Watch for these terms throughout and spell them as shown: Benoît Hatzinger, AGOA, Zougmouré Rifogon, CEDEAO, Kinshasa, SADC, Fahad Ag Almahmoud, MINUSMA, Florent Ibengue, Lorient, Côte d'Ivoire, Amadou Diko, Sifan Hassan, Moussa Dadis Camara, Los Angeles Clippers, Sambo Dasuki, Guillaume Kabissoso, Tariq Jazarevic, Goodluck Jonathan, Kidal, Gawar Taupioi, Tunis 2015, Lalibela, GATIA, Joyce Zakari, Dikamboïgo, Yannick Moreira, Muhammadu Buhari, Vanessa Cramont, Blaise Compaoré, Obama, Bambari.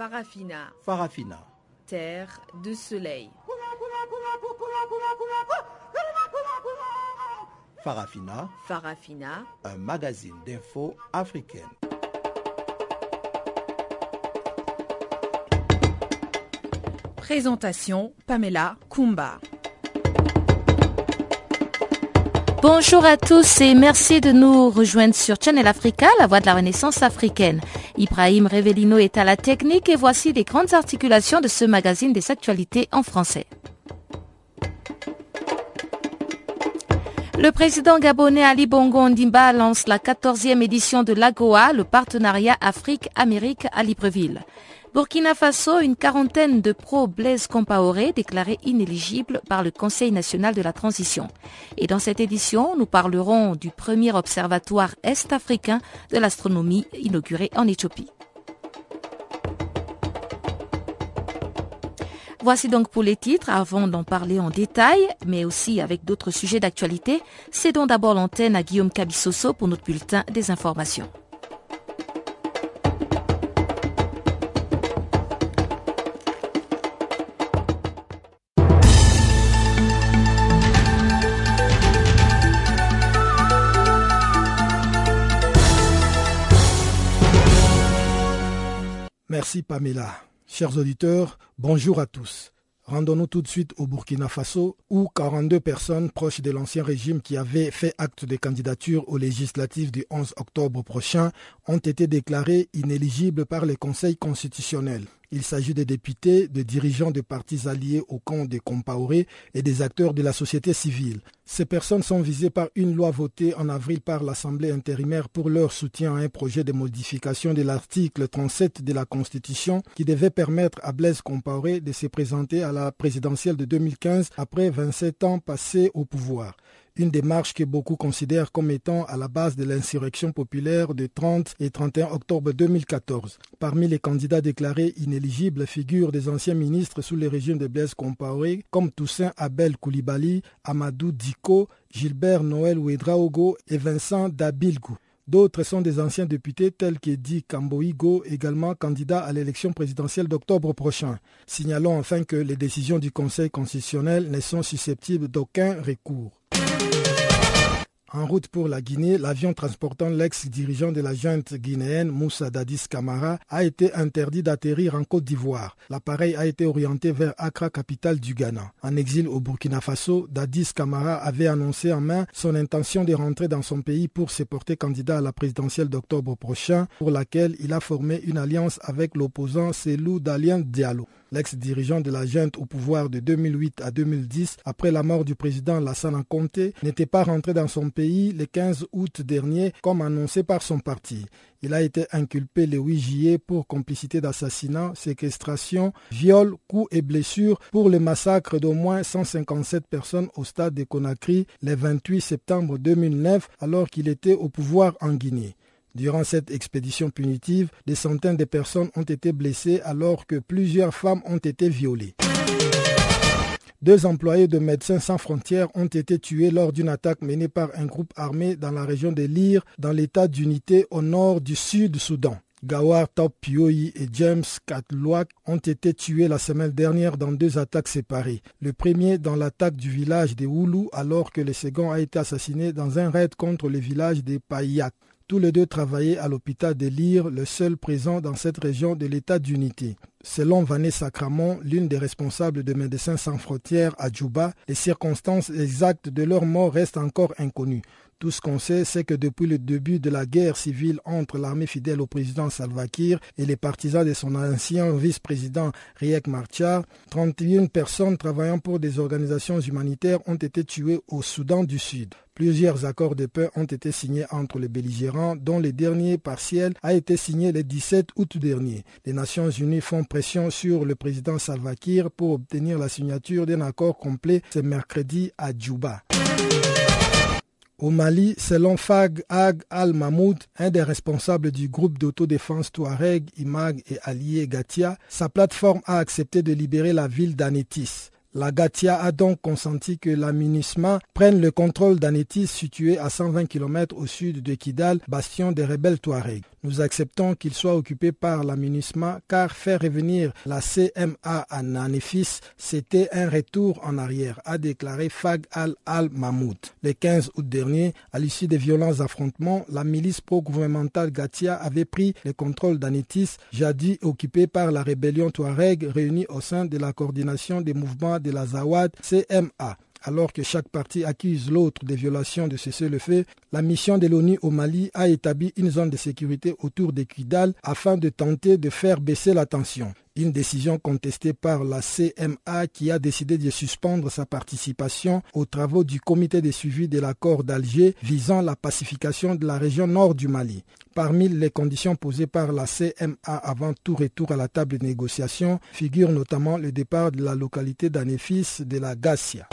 Farafina. Farafina. Terre de soleil. Farafina. Farafina. Un magazine d'infos africaine. Présentation Pamela Koumba. Bonjour à tous et merci de nous rejoindre sur Channel Africa, la voix de la Renaissance africaine. Ibrahim Rivelino est à la technique et voici les grandes articulations de ce magazine des actualités en français. Le président gabonais Ali Bongo Ondimba lance la 14e édition de l'AGOA, le partenariat Afrique-Amérique à Libreville. Burkina Faso, une quarantaine de pro-Blaise Compaoré déclarés inéligibles par le Conseil national de la transition. Et dans cette édition, nous parlerons du premier observatoire est-africain de l'astronomie inauguré en Éthiopie. Voici donc pour les titres, avant d'en parler en détail, mais aussi avec d'autres sujets d'actualité, cédons d'abord l'antenne à Guillaume Kabissoso pour notre bulletin des informations. Merci Pamela. Chers auditeurs, bonjour à tous. Rendons-nous tout de suite au Burkina Faso, où 42 personnes proches de l'ancien régime qui avaient fait acte de candidature aux législatives du 11 octobre prochain ont été déclarées inéligibles par le Conseil constitutionnel. Il s'agit des députés, des dirigeants de partis alliés au camp des Compaoré et des acteurs de la société civile. Ces personnes sont visées par une loi votée en avril par l'Assemblée intérimaire pour leur soutien à un projet de modification de l'article 37 de la Constitution qui devait permettre à Blaise Compaoré de se présenter à la présidentielle de 2015 après 27 ans passés au pouvoir. Une démarche que beaucoup considèrent comme étant à la base de l'insurrection populaire de 30 et 31 octobre 2014. Parmi les candidats déclarés inéligibles figurent des anciens ministres sous le régime de Blaise Compaoré comme Toussaint Abel Koulibaly, Amadou Diko, Gilbert Noël Ouédraogo et Vincent Dabilgou. D'autres sont des anciens députés tels que Dikamboïgo, également candidat à l'élection présidentielle d'octobre prochain. Signalons enfin que les décisions du Conseil constitutionnel ne sont susceptibles d'aucun recours. En route pour la Guinée, l'avion transportant l'ex-dirigeant de la junte guinéenne, Moussa Dadis Camara, a été interdit d'atterrir en Côte d'Ivoire. L'appareil a été orienté vers Accra, capitale du Ghana. En exil au Burkina Faso, Dadis Camara avait annoncé en mai son intention de rentrer dans son pays pour se porter candidat à la présidentielle d'octobre prochain, pour laquelle il a formé une alliance avec l'opposant Cellou Dalein Diallo. L'ex-dirigeant de la junte au pouvoir de 2008 à 2010, après la mort du président Lassana Conté, n'était pas rentré dans son pays le 15 août dernier, comme annoncé par son parti. Il a été inculpé le 8 juillet pour complicité d'assassinat, séquestration, viol, coups et blessures pour le massacre d'au moins 157 personnes au stade de Conakry le 28 septembre 2009, alors qu'il était au pouvoir en Guinée. Durant cette expédition punitive, des centaines de personnes ont été blessées alors que plusieurs femmes ont été violées. Deux employés de Médecins sans frontières ont été tués lors d'une attaque menée par un groupe armé dans la région de Lire, dans l'état d'Unité au nord du Sud-Soudan. Gawar Taupioi et James Katluak ont été tués la semaine dernière dans deux attaques séparées. Le premier dans l'attaque du village de Oulou alors que le second a été assassiné dans un raid contre le village de Payak. Tous les deux travaillaient à l'hôpital de Lire, le seul présent dans cette région de l'état d'Unité. Selon Vanessa Cramont, l'une des responsables de Médecins sans frontières à Djouba, les circonstances exactes de leur mort restent encore inconnues. Tout ce qu'on sait, c'est que depuis le début de la guerre civile entre l'armée fidèle au président Salva Kiir et les partisans de son ancien vice-président Riek Machar, 31 personnes travaillant pour des organisations humanitaires ont été tuées au Soudan du Sud. Plusieurs accords de paix ont été signés entre les belligérants, dont le dernier partiel a été signé le 17 août dernier. Les Nations Unies font pression sur le président Salva Kiir pour obtenir la signature d'un accord complet ce mercredi à Djouba. Au Mali, selon Fahad Ag Almahmoud, un des responsables du groupe d'autodéfense Touareg, Imag et alliés GATIA, sa plateforme a accepté de libérer la ville d'Anétis. La GATIA a donc consenti que la MINUSMA prenne le contrôle d'Anétis située à 120 km au sud de Kidal, bastion des rebelles Touareg. Nous acceptons qu'il soit occupé par la MINUSMA car faire revenir la CMA à Nanéfis, c'était un retour en arrière, a déclaré Fahad Ag Almahmoud. Le 15 août dernier, à l'issue des violents affrontements, la milice pro-gouvernementale GATIA avait pris le contrôle d'Anétis, jadis occupé par la rébellion Touareg réunie au sein de la coordination des mouvements de la Zawad CMA. Alors que chaque parti accuse l'autre des violations de cessez-le-feu, la mission de l'ONU au Mali a établi une zone de sécurité autour de Kidal afin de tenter de faire baisser la tension. Une décision contestée par la CMA qui a décidé de suspendre sa participation aux travaux du comité de suivi de l'accord d'Alger visant la pacification de la région nord du Mali. Parmi les conditions posées par la CMA avant tout retour à la table de négociation figure notamment le départ de la localité d'Anéfis de la Gassia.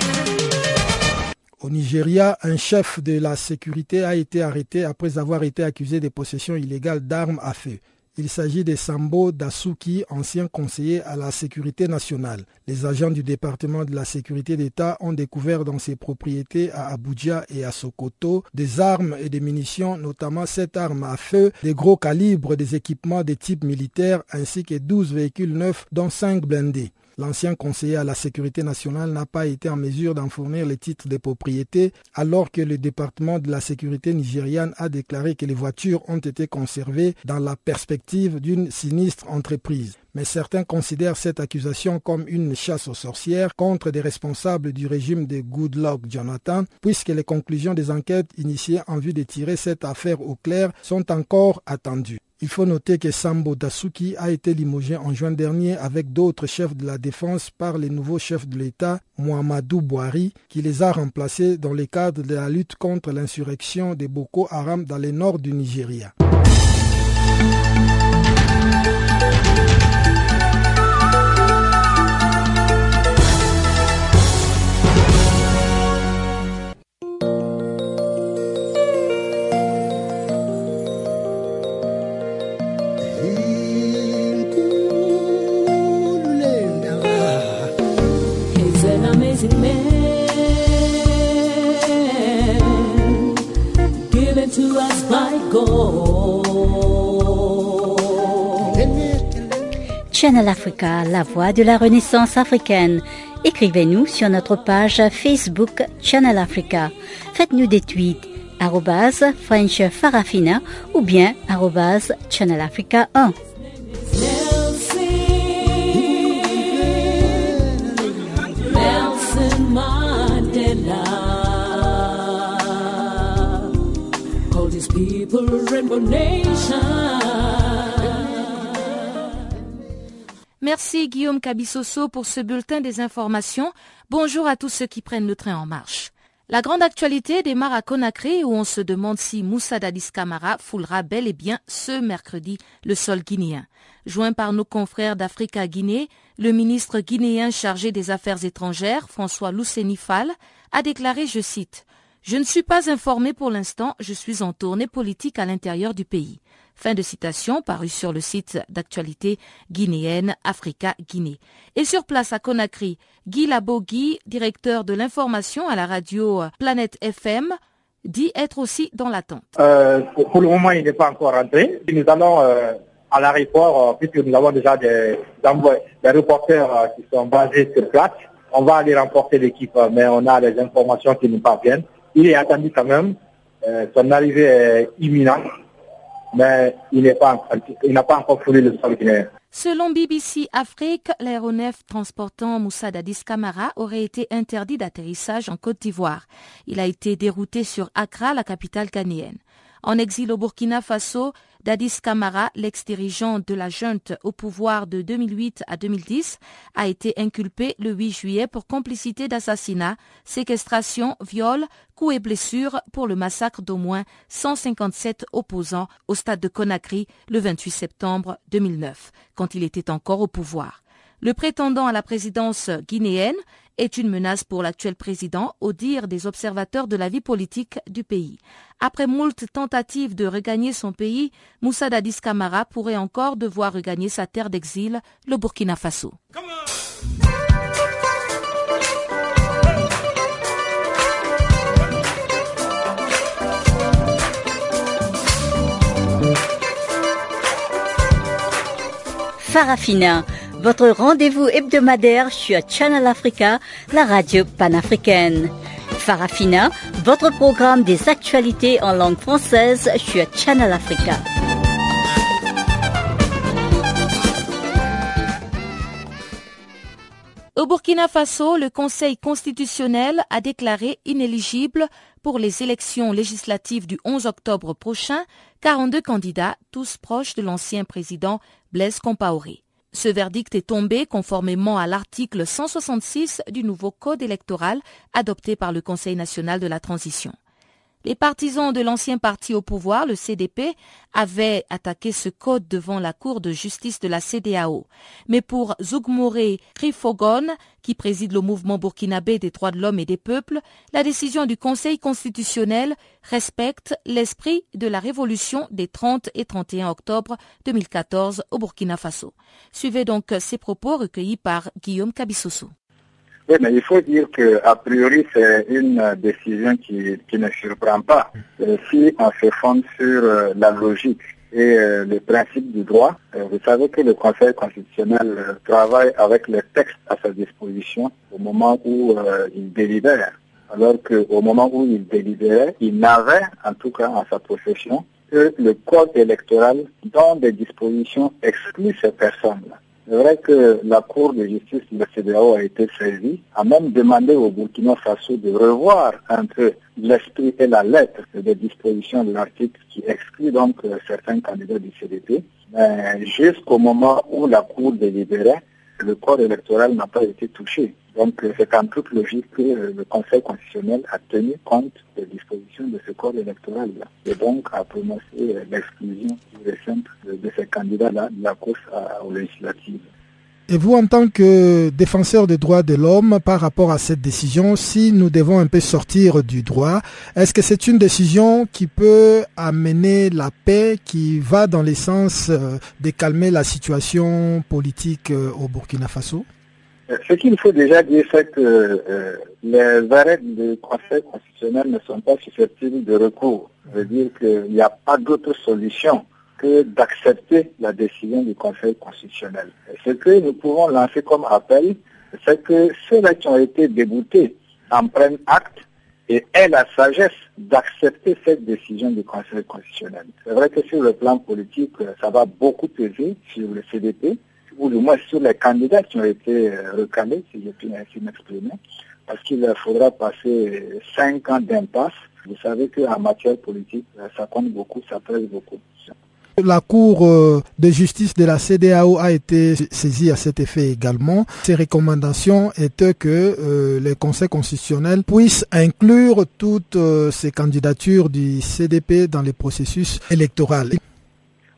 Au Nigeria, un chef de la sécurité a été arrêté après avoir été accusé de possession illégale d'armes à feu. Il s'agit de Sambo Dasuki, ancien conseiller à la sécurité nationale. Les agents du département de la sécurité d'État ont découvert dans ses propriétés à Abuja et à Sokoto des armes et des munitions, notamment 7 armes à feu, des gros calibres, des équipements de type militaire ainsi que 12 véhicules neufs dont 5 blindés. L'ancien conseiller à la sécurité nationale n'a pas été en mesure d'en fournir les titres de propriété alors que le département de la sécurité nigériane a déclaré que les voitures ont été conservées dans la perspective d'une sinistre entreprise. Mais certains considèrent cette accusation comme une chasse aux sorcières contre des responsables du régime de Goodluck Jonathan puisque les conclusions des enquêtes initiées en vue de tirer cette affaire au clair sont encore attendues. Il faut noter que Sambo Dasuki a été limogé en juin dernier avec d'autres chefs de la défense par le nouveau chef de l'État, Muhammadu Buhari, qui les a remplacés dans le cadre de la lutte contre l'insurrection de Boko Haram dans le nord du Nigeria. Channel Africa, la voix de la Renaissance africaine. Écrivez-nous sur notre page Facebook Channel Africa. Faites-nous des tweets @FrenchFarafina ou bien @ChannelAfrica1. Merci Guillaume Kabissoso pour ce bulletin des informations. Bonjour à tous ceux qui prennent le train en marche. La grande actualité démarre à Conakry où on se demande si Moussa Dadis Camara foulera bel et bien ce mercredi le sol guinéen. Joint par nos confrères d'Africa Guinée, le ministre guinéen chargé des Affaires étrangères, François Loussénifal, a déclaré, je cite, « Je ne suis pas informé pour l'instant, je suis en tournée politique à l'intérieur du pays ». Fin de citation, parue sur le site d'actualité guinéenne Africa Guinée. Et sur place à Conakry, Guy Labogui, directeur de l'information à la radio Planète FM, dit être aussi dans l'attente. Pour le moment, il n'est pas encore rentré. Nous allons à l'aéroport, puisque nous avons déjà des reporters qui sont basés sur place. On va aller renforcer l'équipe, mais on a des informations qui nous parviennent. Il est attendu quand même. Son arrivée est imminente. Mais il n'a pas encore foulé le sol guinéen. Selon BBC Afrique, l'aéronef transportant Moussa Dadis Camara aurait été interdit d'atterrissage en Côte d'Ivoire. Il a été dérouté sur Accra, la capitale ghanéenne. En exil au Burkina Faso, Dadis Camara, l'ex-dirigeant de la junte au pouvoir de 2008 à 2010, a été inculpé le 8 juillet pour complicité d'assassinat, séquestration, viol, coups et blessures pour le massacre d'au moins 157 opposants au stade de Conakry le 28 septembre 2009, quand il était encore au pouvoir. Le prétendant à la présidence guinéenne est une menace pour l'actuel président, au dire des observateurs de la vie politique du pays. Après moult tentatives de regagner son pays, Moussa Dadis Camara pourrait encore devoir regagner sa terre d'exil, le Burkina Faso. Farafina, votre rendez-vous hebdomadaire sur Channel Africa, la radio panafricaine. Farafina, votre programme des actualités en langue française sur Channel Africa. Au Burkina Faso, le Conseil constitutionnel a déclaré inéligible pour les élections législatives du 11 octobre prochain 42 candidats, tous proches de l'ancien président Blaise Compaoré. Ce verdict est tombé conformément à l'article 166 du nouveau Code électoral adopté par le Conseil national de la transition. Les partisans de l'ancien parti au pouvoir, le CDP, avaient attaqué ce code devant la Cour de justice de la CEDEAO. Mais pour Zougmouré Rifogon, qui préside le mouvement burkinabé des droits de l'homme et des peuples, la décision du Conseil constitutionnel respecte l'esprit de la révolution des 30 et 31 octobre 2014 au Burkina Faso. Suivez donc ces propos recueillis par Guillaume Kabissoso. Oui, mais il faut dire que a priori, c'est une décision qui ne surprend pas si on se fonde sur la logique et le principe du droit. Vous savez que le Conseil constitutionnel travaille avec les textes à sa disposition au moment où il délibère. Alors qu'au moment où il délibérait, il n'avait, en tout cas en sa possession, que le code électoral dont des dispositions excluent ces personnes-là. C'est vrai que la Cour de justice de la CEDEAO a été saisie, a même demandé au Burkina Faso de revoir entre l'esprit et la lettre des dispositions de l'article qui exclut donc certains candidats du CDP. Mais jusqu'au moment où la Cour délibérait, le corps électoral n'a pas été touché. Donc c'est en toute logique que le Conseil constitutionnel a tenu compte des dispositions de ce corps électoral-là et donc a prononcé l'exclusion simple de ces candidats-là de la course aux législatives. Et vous, en tant que défenseur des droits de l'homme, par rapport à cette décision, si nous devons un peu sortir du droit, est-ce que c'est une décision qui peut amener la paix, qui va dans le sens de calmer la situation politique au Burkina Faso? Ce qu'il faut déjà dire, c'est que les arrêts du Conseil constitutionnel ne sont pas susceptibles de recours. Ça veut dire qu'il n'y a pas d'autre solution que d'accepter la décision du Conseil constitutionnel. Ce que nous pouvons lancer comme appel, c'est que ceux-là qui ont été déboutés en prennent acte et aient la sagesse d'accepter cette décision du Conseil constitutionnel. C'est vrai que sur le plan politique, ça va beaucoup peser sur le CDP, ou du moins sur les candidats qui ont été recalés, si je puis ainsi m'exprimer, parce qu'il faudra passer 5 ans d'impasse. Vous savez qu'en matière politique, ça compte beaucoup, ça pèse beaucoup. La Cour de justice de la CEDEAO a été saisie à cet effet également. Ses recommandations étaient que les conseils constitutionnels puissent inclure toutes ces candidatures du CDP dans les processus électoraux.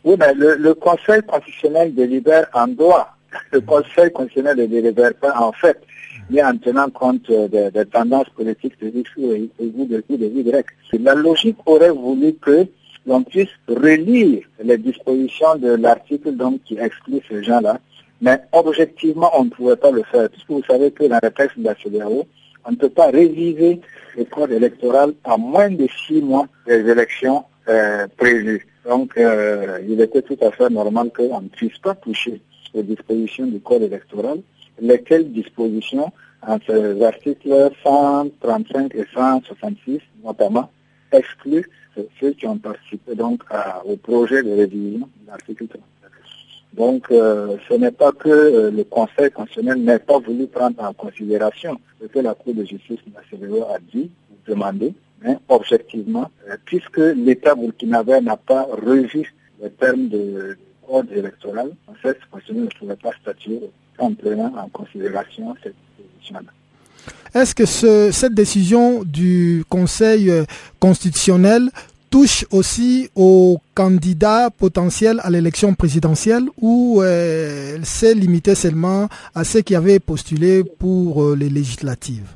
Oui, mais le conseil constitutionnel délibère en droit. Le conseil constitutionnel ne délibère pas en fait, mais en tenant compte des tendances politiques de X ou de Y. La logique aurait voulu que l'on puisse relire les dispositions de l'article donc qui exclut ces gens-là. Mais objectivement, on ne pouvait pas le faire, puisque vous savez que dans le texte de la CEDEAO, on ne peut pas réviser le code électoral à moins de 6 mois des élections prévues. Donc, il était tout à fait normal qu'on ne puisse pas toucher aux dispositions du code électoral, lesquelles dispositions, entre les articles 135 et 166, notamment, excluent ceux qui ont participé donc au projet de révision de l'article 3. Donc, ce n'est pas que le Conseil constitutionnel n'ait pas voulu prendre en considération ce que la Cour de justice de la CEDEAO a dit, demandé, mais objectivement, puisque l'État burkinabé n'a pas revu les termes de code électoral, le Conseil constitutionnel ne pouvait pas statuer en prenant en considération cette position-là. Est-ce que cette décision du Conseil constitutionnel touche aussi aux candidats potentiels à l'élection présidentielle ou c'est limité seulement à ceux qui avaient postulé pour les législatives?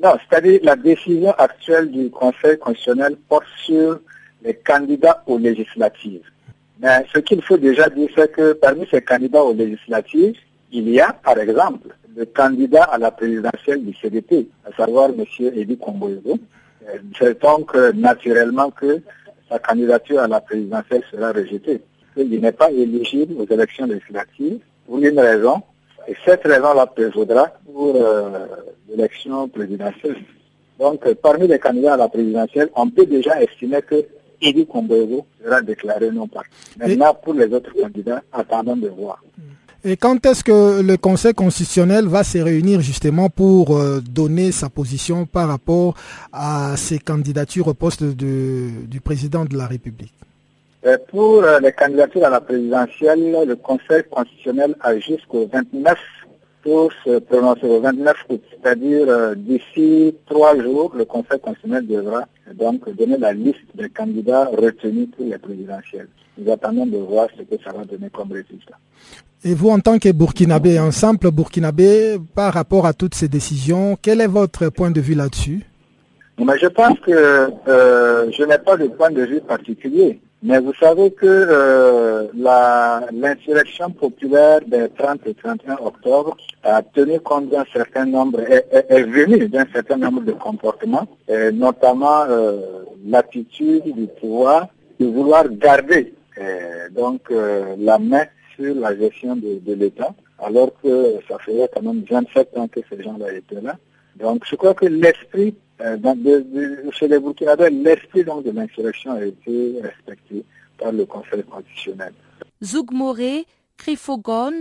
Non, c'est-à-dire la décision actuelle du Conseil constitutionnel porte sur les candidats aux législatives. Mais ce qu'il faut déjà dire, c'est que parmi ces candidats aux législatives, il y a, par exemple, le candidat à la présidentielle du CDP, à savoir M. Eli Komboigo. C'est donc naturellement que sa candidature à la présidentielle sera rejetée. qu'il n'est pas éligible aux élections législatives pour une raison, et cette raison-là prévaudra pour l'élection présidentielle. Donc, parmi les candidats à la présidentielle, on peut déjà estimer que Idi Combogo sera déclaré non parti. Maintenant, pour les autres candidats, attendons de voir. Et quand est-ce que le Conseil constitutionnel va se réunir justement pour donner sa position par rapport à ces candidatures au poste du président de la République? Pour les candidatures à la présidentielle, le Conseil constitutionnel a jusqu'au 29 pour se prononcer, au 29 août, c'est-à-dire d'ici 3 jours, le Conseil constitutionnel devra donc donner la liste des candidats retenus pour les présidentielles. Nous attendons de voir ce que ça va donner comme résultat. Et vous, en tant que Burkinabé, un simple Burkinabé, par rapport à toutes ces décisions, quel est votre point de vue là-dessus? Mais je pense que je n'ai pas de point de vue particulier. Mais vous savez que l'insurrection populaire des 30 et 31 octobre a tenu compte d'un certain nombre, est venue d'un certain nombre de comportements, et notamment l'attitude du pouvoir de vouloir garder la main sur la gestion de l'État, alors que ça faisait quand même 27 ans que ces gens-là étaient là. Donc je crois que l'esprit chez les Burkinabés, l'esprit de l'insurrection a été respecté par le Conseil constitutionnel. Zougmouré Rifogon,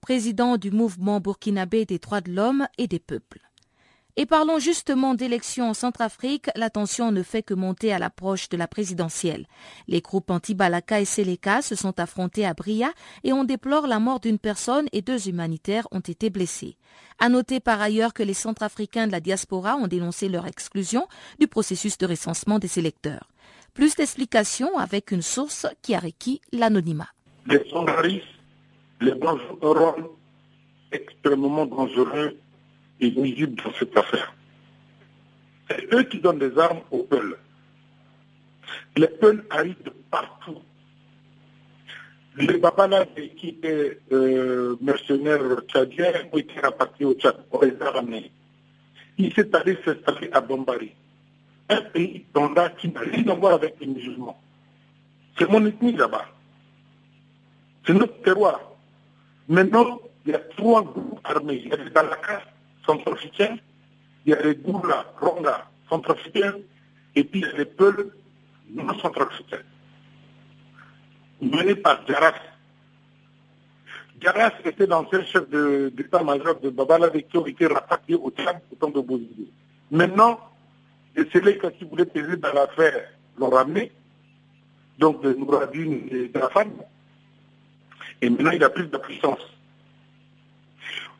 président du mouvement burkinabé des droits de l'homme et des peuples. Et parlons justement d'élections en Centrafrique, la tension ne fait que monter à l'approche de la présidentielle. Les groupes anti-Balaka et Seleka se sont affrontés à Bria et on déplore la mort d'une personne et 2 humanitaires ont été blessés. À noter par ailleurs que les Centrafricains de la diaspora ont dénoncé leur exclusion du processus de recensement des électeurs. Plus d'explications avec une source qui a requis l'anonymat. Les centralistes, les dangereux, extrêmement dangereux, et nuisibles dans cette affaire. C'est eux qui donnent des armes aux Peuls. Les Peuls arrivent de partout. Les Babalas qui étaient mercenaires tchadiens ont été rapatriés au Tchad, on les a ramenés. Ils sont allés s'installer à Bambari, un pays dont là qui n'a rien à voir avec les musulmans. C'est mon ethnie là-bas. C'est notre terroir. Maintenant, il y a 3 groupes armés. Il y a les Balakas, centrafricains, il y a les Goula, Ronga, centrafricains, et puis il y a les Peuls non centrafricains, menés par Djaras. Djaras était l'ancien chef d'état-major de Babala qui ont été rapatriés au Tchad au temps de Bozizé. Maintenant, c'est les cas qui voulaient peser dans l'affaire l'ont ramené, donc de Nouradine et de la femme, et maintenant il a pris de la puissance.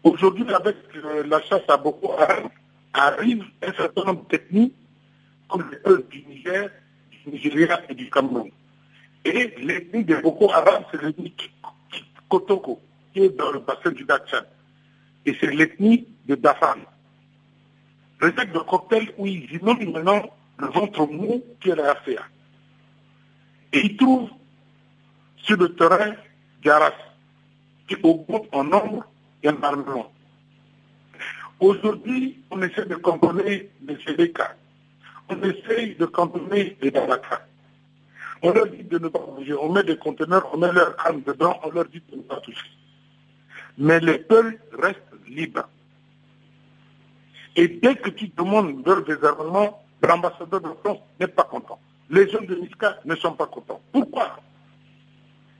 Aujourd'hui, avec la chasse à Boko Haram, arrive un certain nombre de techniques comme les peuples du Niger, du Nigeria et du Cameroun. Et l'ethnie de Boko Haram, c'est l'ethnie Kotoko, qui est dans le bassin du lac Tchad. Et c'est l'ethnie de Dafan. Réserve de cocktail où ils innomment maintenant le ventre mou qui est la RCA. Et ils trouvent sur le terrain Garas, qui augmente en nombre. Aujourd'hui, on essaie de cantonner les Séléka. On essaie de cantonner les Balaka. On leur dit de ne pas bouger. On met des conteneurs, on met leurs armes dedans, on leur dit de ne pas toucher. Mais les peuples restent libres. Et dès que tu demandes leur désarmement, l'ambassadeur de France n'est pas content. Les gens de Niska ne sont pas contents. Pourquoi?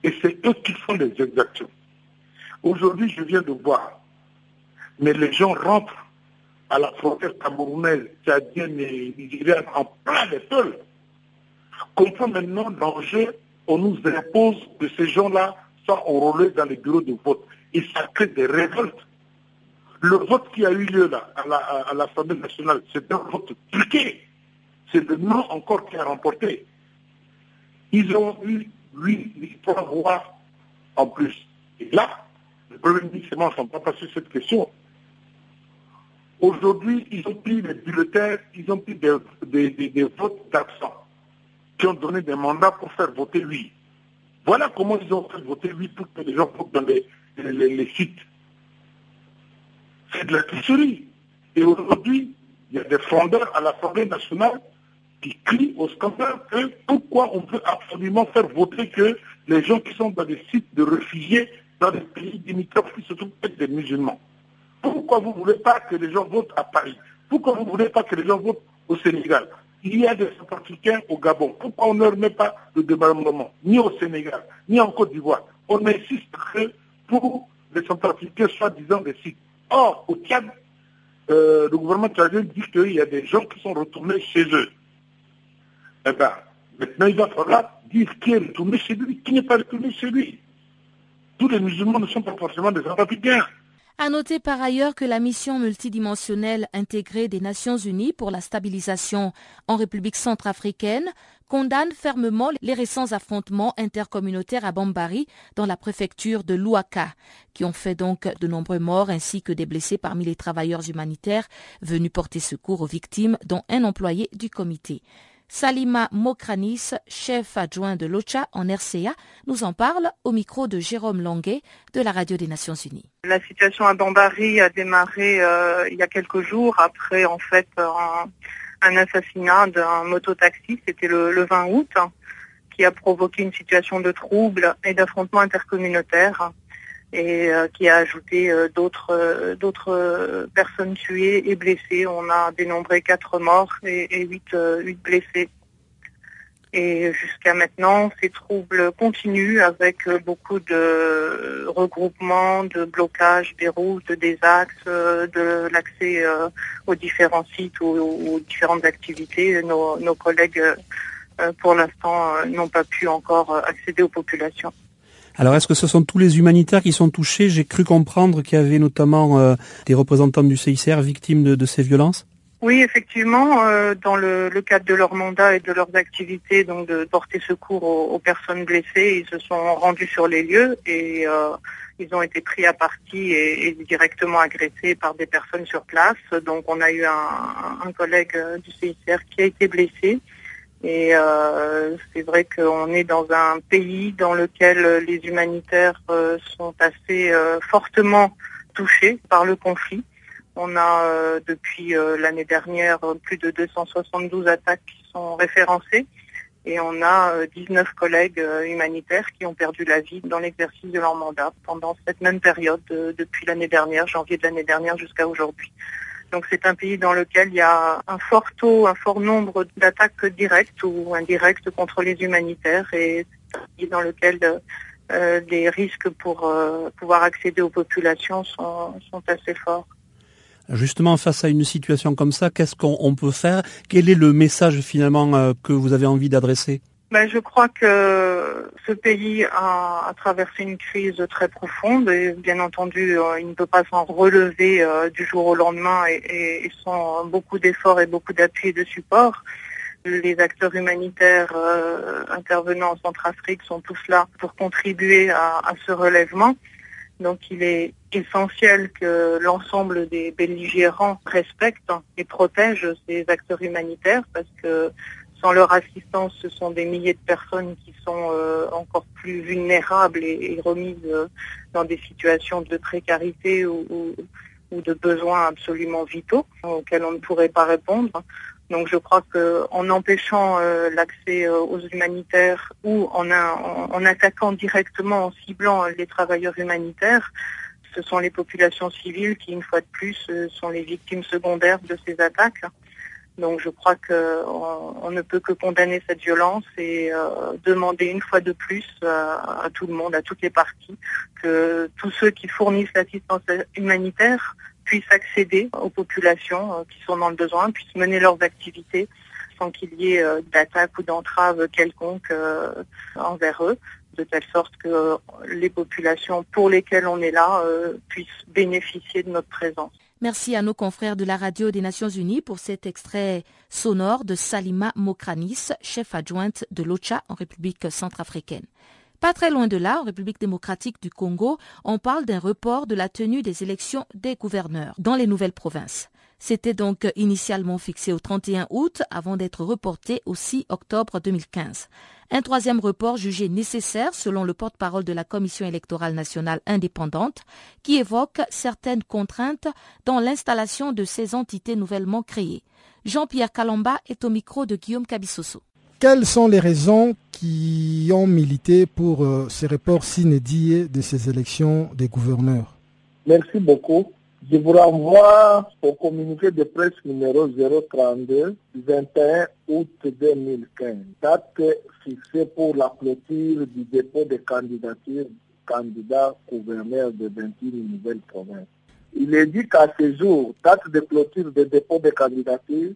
Et c'est eux qui font les exactions. Aujourd'hui, je viens de voir, mais les gens rentrent à la frontière camerounaise, tchadienne et nigérienne en plein les peuls. Comprends maintenant l'enjeu, on nous impose que ces gens-là soient enrôlés dans les bureaux de vote. Et ça crée des révoltes. Le vote qui a eu lieu là, à l'Assemblée nationale, c'est un vote truqué. C'est le non encore qui a remporté. Ils ont eu 8 victoires rois en plus. Et là, le premier ministre ne sont pas passés sur cette question. Aujourd'hui, ils ont pris des bulletins, ils ont pris des votes d'absents qui ont donné des mandats pour faire voter lui. Voilà comment ils ont fait voter lui pour que les gens votent dans les sites. C'est de la tricherie. Et aujourd'hui, il y a des frondeurs à l'Assemblée nationale qui crient au scandale que pourquoi on peut absolument faire voter que les gens qui sont dans des sites de réfugiés, dans des pays limitrophes, qui se trouvent être des musulmans. Pourquoi vous ne voulez pas que les gens votent à Paris? Pourquoi vous ne voulez pas que les gens votent au Sénégal? Il y a des Centrafricains au Gabon. Pourquoi on ne remet pas le débarquement, ni au Sénégal, ni en Côte d'Ivoire? On insiste que pour les Centrafricains, soi-disant des sites. Or, au Tchad, le gouvernement tchadien dit qu'il y a des gens qui sont retournés chez eux. Eh bien, maintenant, il va falloir dire qui est retourné chez lui, qui n'est pas retourné chez lui. Tous les musulmans ne sont pas forcément des Centrafricains. À noter par ailleurs que la mission multidimensionnelle intégrée des Nations Unies pour la stabilisation en République centrafricaine condamne fermement les récents affrontements intercommunautaires à Bambari dans la préfecture de Louaka, qui ont fait donc de nombreux morts ainsi que des blessés parmi les travailleurs humanitaires venus porter secours aux victimes, dont un employé du comité. Salima Mokranis, chef adjoint de l'OCHA en RCA, nous en parle au micro de Jérôme Longuet de la Radio des Nations Unies. La situation à Bambari a démarré il y a quelques jours après en fait un assassinat d'un mototaxi, c'était le 20 août, qui a provoqué une situation de troubles et d'affrontements intercommunautaires et qui a ajouté d'autres personnes tuées et blessées. On a dénombré 4 morts et 8 blessés. Et jusqu'à maintenant, ces troubles continuent avec beaucoup de regroupements, de blocages des routes, des axes, de l'accès aux différents sites ou aux différentes activités. Nos collègues, pour l'instant, n'ont pas pu encore accéder aux populations. Alors, est-ce que ce sont tous les humanitaires qui sont touchés? J'ai cru comprendre qu'il y avait notamment des représentants du CICR victimes de ces violences. Oui, effectivement, dans le cadre de leur mandat et de leurs activités, donc de porter secours aux personnes blessées, ils se sont rendus sur les lieux et ils ont été pris à partie et directement agressés par des personnes sur place. Donc, on a eu un collègue du CICR qui a été blessé. Et c'est vrai qu'on est dans un pays dans lequel les humanitaires sont assez fortement touchés par le conflit. On a depuis l'année dernière plus de 272 attaques qui sont référencées et on a 19 collègues humanitaires qui ont perdu la vie dans l'exercice de leur mandat pendant cette même période depuis l'année dernière, janvier de l'année dernière jusqu'à aujourd'hui. Donc c'est un pays dans lequel il y a un fort nombre d'attaques directes ou indirectes contre les humanitaires et c'est un pays dans lequel les risques pour pouvoir accéder aux populations sont assez forts. Justement, face à une situation comme ça, qu'est-ce qu'on peut faire? Quel est le message finalement que vous avez envie d'adresser? Je crois que ce pays a traversé une crise très profonde et bien entendu, il ne peut pas s'en relever du jour au lendemain et sans beaucoup d'efforts et beaucoup d'appui et de support. Les acteurs humanitaires intervenant en Centrafrique sont tous là pour contribuer à ce relèvement. Donc il est essentiel que l'ensemble des belligérants respectent et protègent ces acteurs humanitaires parce que sans leur assistance, ce sont des milliers de personnes qui sont encore plus vulnérables et remises dans des situations de précarité ou de besoins absolument vitaux auxquels on ne pourrait pas répondre. Donc je crois qu'en empêchant l'accès aux humanitaires ou en attaquant directement, en ciblant les travailleurs humanitaires, ce sont les populations civiles qui, une fois de plus, sont les victimes secondaires de ces attaques. Donc je crois qu'on ne peut que condamner cette violence et demander une fois de plus à tout le monde, à toutes les parties, que tous ceux qui fournissent l'assistance humanitaire puissent accéder aux populations qui sont dans le besoin, puissent mener leurs activités sans qu'il y ait d'attaque ou d'entrave quelconque envers eux, de telle sorte que les populations pour lesquelles on est là puissent bénéficier de notre présence. Merci à nos confrères de la Radio des Nations Unies pour cet extrait sonore de Salima Mokranis, chef adjointe de l'OCHA en République centrafricaine. Pas très loin de là, en République démocratique du Congo, on parle d'un report de la tenue des élections des gouverneurs dans les nouvelles provinces. C'était donc initialement fixé au 31 août avant d'être reporté au 6 octobre 2015. Un troisième report jugé nécessaire selon le porte-parole de la Commission électorale nationale indépendante qui évoque certaines contraintes dans l'installation de ces entités nouvellement créées. Jean-Pierre Kalamba est au micro de Guillaume Kabissoso. Quelles sont les raisons qui ont milité pour ce report sine die de ces élections des gouverneurs? Merci beaucoup. Je vous renvoie au communiqué de presse numéro 032 du 21 août 2015, date fixée pour la clôture du dépôt des candidatures candidats gouverneurs de 21 nouvelles provinces. Il est dit qu'à ce jour, date de clôture des dépôts des candidatures,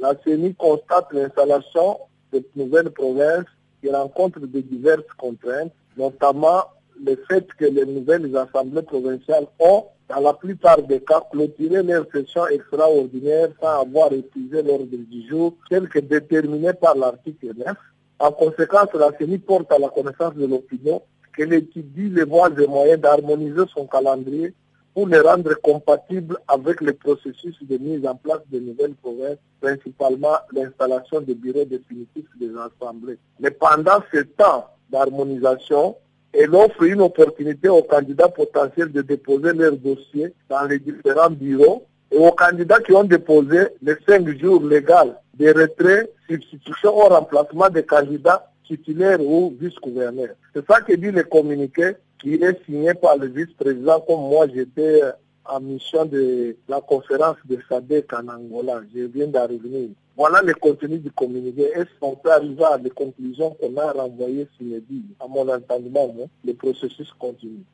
la CENI constate l'installation de nouvelles provinces qui rencontrent de diverses contraintes, notamment le fait que les nouvelles assemblées provinciales ont, dans la plupart des cas, clôturé leur session extraordinaire sans avoir épuisé l'ordre du jour tel que déterminé par l'article 9. En conséquence, la CENI porte à la connaissance de l'opinion qu'elle étudie les voies et moyens d'harmoniser son calendrier pour les rendre compatibles avec le processus de mise en place de nouvelles provinces, principalement l'installation des bureaux définitifs des assemblées. Mais pendant ce temps d'harmonisation, elle offre une opportunité aux candidats potentiels de déposer leurs dossiers dans les différents bureaux et aux candidats qui ont déposé les 5 jours légaux de retrait, substitution au remplacement des candidats titulaires ou vice-gouverneurs. C'est ça que dit le communiqué qui est signé par le vice-président. Comme moi, j'étais en mission de la conférence de SADC en Angola. Je viens d'arriver. Voilà le contenu du communiqué. Est-ce qu'on peut arriver à des conclusions qu'on a renvoyées sur les billes? À mon entendement, le processus continue.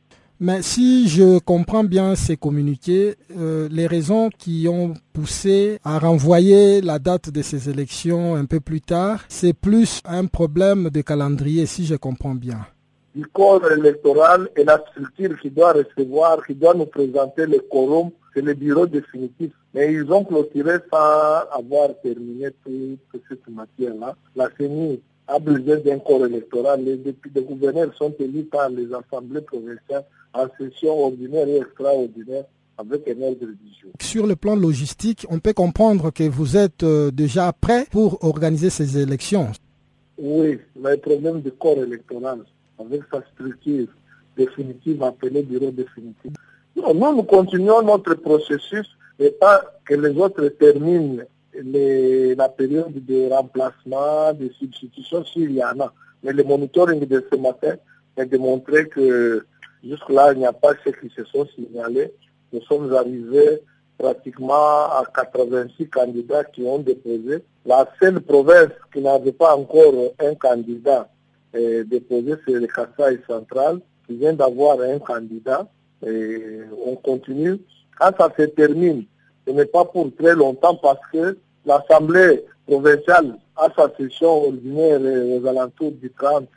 Mais si je comprends bien ces communiqués, les raisons qui ont poussé à renvoyer la date de ces élections un peu plus tard, c'est plus un problème de calendrier, si je comprends bien. Du corps électoral et la structure qui doit nous présenter le quorum, c'est le bureau définitif. Mais ils ont clôturé sans avoir terminé toute cette matière-là. La CENI a besoin d'un corps électoral. Les gouverneurs sont élus par les assemblées provinciales en session ordinaire et extraordinaire avec un ordre du jour. Sur le plan logistique, on peut comprendre que vous êtes déjà prêt pour organiser ces élections. Oui, mais le problème du corps électoral, avec sa structure définitive appelée bureau définitif. Nous continuons notre processus et pas que les autres terminent la période de remplacement, de substitution, s'il y en a. Mais le monitoring de ce matin a démontré que jusque-là, il n'y a pas ceux qui se sont signalés. Nous sommes arrivés pratiquement à 86 candidats qui ont déposé. La seule province qui n'avait pas encore un candidat déposé, c'est le Kasaï central, qui vient d'avoir un candidat. Et on continue. Quand ça se termine, ce n'est pas pour très longtemps parce que l'Assemblée provinciale a sa session ordinaire aux alentours du 30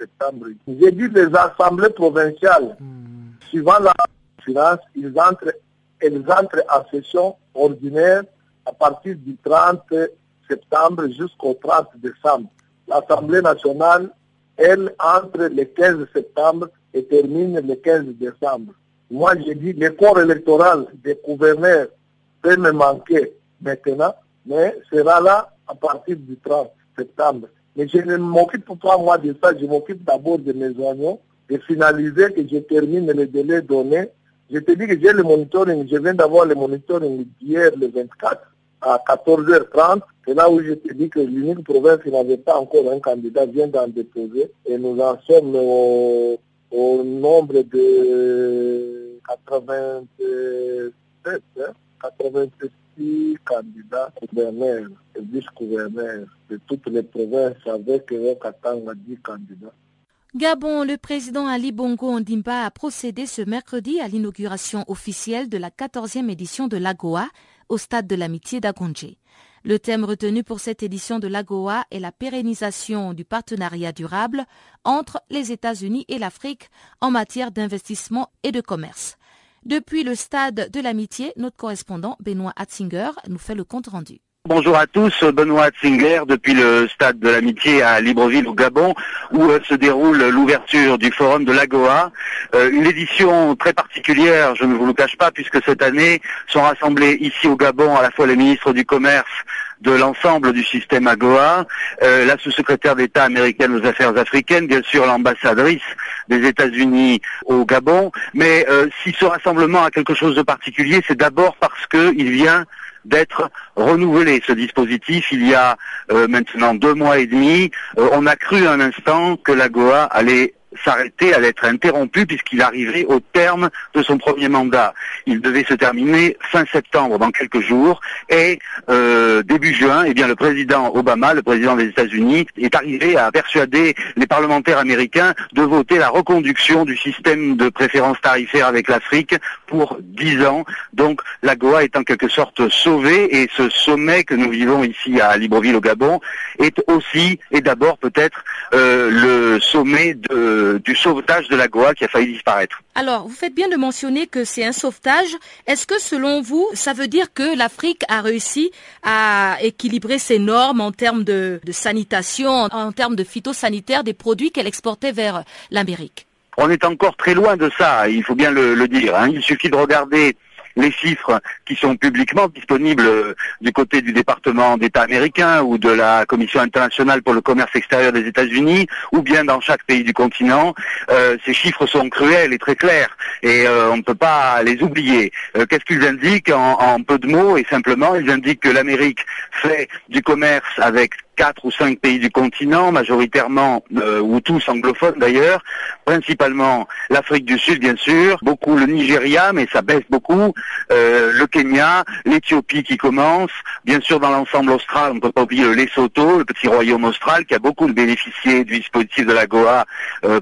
septembre. J'ai dit les assemblées provinciales, suivant la finance, elles entrent en session ordinaire à partir du 30 septembre jusqu'au 30 décembre. L'Assemblée nationale, elle, entre le 15 septembre et termine le 15 décembre. Moi, j'ai dit, le corps électoral des gouverneurs peut me manquer maintenant, mais sera là à partir du 30 septembre. Mais je ne m'occupe pas, moi, de ça. Je m'occupe d'abord de mes oignons, de finaliser que je termine le délai donné. Je te dis que j'ai le monitoring. Je viens d'avoir le monitoring d'hier, le 24, à 14h30. C'est là où je te dis que l'unique province qui n'avait pas encore un candidat vient d'en déposer. Et nous en sommes au nombre de 87, 86 candidats gouverneurs et vice-gouverneurs de toutes les provinces avec 10 candidats. Gabon, le président Ali Bongo Ondimba a procédé ce mercredi à l'inauguration officielle de la 14e édition de l'AGOA au stade de l'Amitié d'Agondje. Le thème retenu pour cette édition de l'AGOA est la pérennisation du partenariat durable entre les États-Unis et l'Afrique en matière d'investissement et de commerce. Depuis le stade de l'Amitié, notre correspondant Benoît Hatzinger nous fait le compte-rendu. Bonjour à tous, Benoît Hatzinger depuis le stade de l'Amitié à Libreville au Gabon où se déroule l'ouverture du forum de l'AGOA. Une édition très particulière, je ne vous le cache pas, puisque cette année sont rassemblés ici au Gabon à la fois les ministres du Commerce de l'ensemble du système AGOA, la sous-secrétaire d'État américaine aux affaires africaines, bien sûr l'ambassadrice des États-Unis au Gabon. Mais si ce rassemblement a quelque chose de particulier, c'est d'abord parce qu'il vient d'être renouvelé, ce dispositif. Il y a maintenant 2 mois et demi, on a cru un instant que l'AGOA allait s'arrêter, allait être interrompu puisqu'il arrivait au terme de son premier mandat. Il devait se terminer fin septembre, dans quelques jours, et début juin, eh bien, le président Obama, le président des États-Unis, est arrivé à persuader les parlementaires américains de voter la reconduction du système de préférence tarifaire avec l'Afrique pour 10 ans. Donc l'AGOA est en quelque sorte sauvée, et ce sommet que nous vivons ici à Libreville au Gabon est aussi, et d'abord peut-être, le sommet du sauvetage de l'AGOA qui a failli disparaître. Alors, vous faites bien de mentionner que c'est un sauvetage. Est-ce que, selon vous, ça veut dire que l'Afrique a réussi à équilibrer ses normes en termes de sanitation, en termes de phytosanitaire, des produits qu'elle exportait vers l'Amérique? On est encore très loin de ça, il faut bien le dire, hein. Il suffit de regarder les chiffres qui sont publiquement disponibles du côté du département d'État américain ou de la Commission internationale pour le commerce extérieur des États-Unis, ou bien dans chaque pays du continent. Ces chiffres sont cruels et très clairs, et on ne peut pas les oublier. Qu'est-ce qu'ils indiquent en peu de mots? Et simplement, ils indiquent que l'Amérique fait du commerce avec 4 ou 5 pays du continent, majoritairement ou tous anglophones d'ailleurs, principalement l'Afrique du Sud bien sûr, beaucoup le Nigeria, mais ça baisse beaucoup, le Kenya, l'Éthiopie qui commence, bien sûr dans l'ensemble austral, on ne peut pas oublier le Lesotho, le petit royaume austral qui a beaucoup bénéficié du dispositif de l'AGOA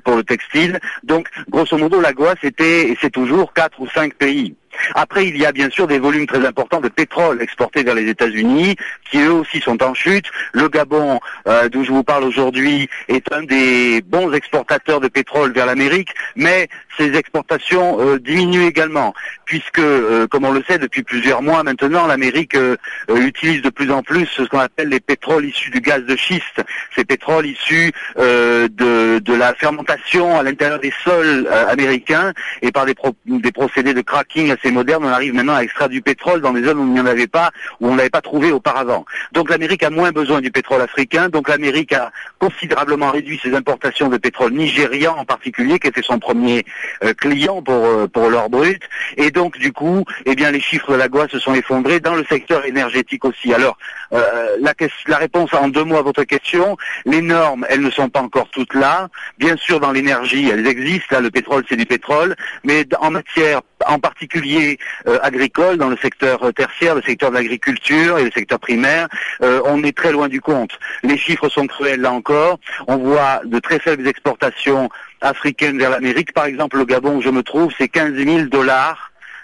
pour le textile. Donc grosso modo l'AGOA c'était et c'est toujours 4 ou 5 pays. Après, il y a bien sûr des volumes très importants de pétrole exportés vers les États-Unis, qui eux aussi sont en chute. Le Gabon, d'où je vous parle aujourd'hui, est un des bons exportateurs de pétrole vers l'Amérique, mais ces exportations diminuent également, puisque, comme on le sait, depuis plusieurs mois maintenant, l'Amérique utilise de plus en plus ce qu'on appelle les pétroles issus du gaz de schiste, ces pétroles issus de la fermentation à l'intérieur des sols américains, et par des procédés de cracking assez moderne, on arrive maintenant à extraire du pétrole dans des zones où il n'y en avait pas, où on ne l'avait pas trouvé auparavant. Donc l'Amérique a moins besoin du pétrole africain, donc l'Amérique a considérablement réduit ses importations de pétrole nigérian en particulier, qui était son premier client pour l'or brut, et donc du coup, eh bien les chiffres de l'AGOA se sont effondrés dans le secteur énergétique aussi. Alors, la réponse en 2 mots à votre question, les normes, elles ne sont pas encore toutes là. Bien sûr, dans l'énergie, elles existent, là, le pétrole, c'est du pétrole, mais en matière, en particulier agricole, dans le secteur tertiaire, le secteur de l'agriculture et le secteur primaire, on est très loin du compte. Les chiffres sont cruels là encore. On voit de très faibles exportations africaines vers l'Amérique. Par exemple, le Gabon où je me trouve, c'est $15 000.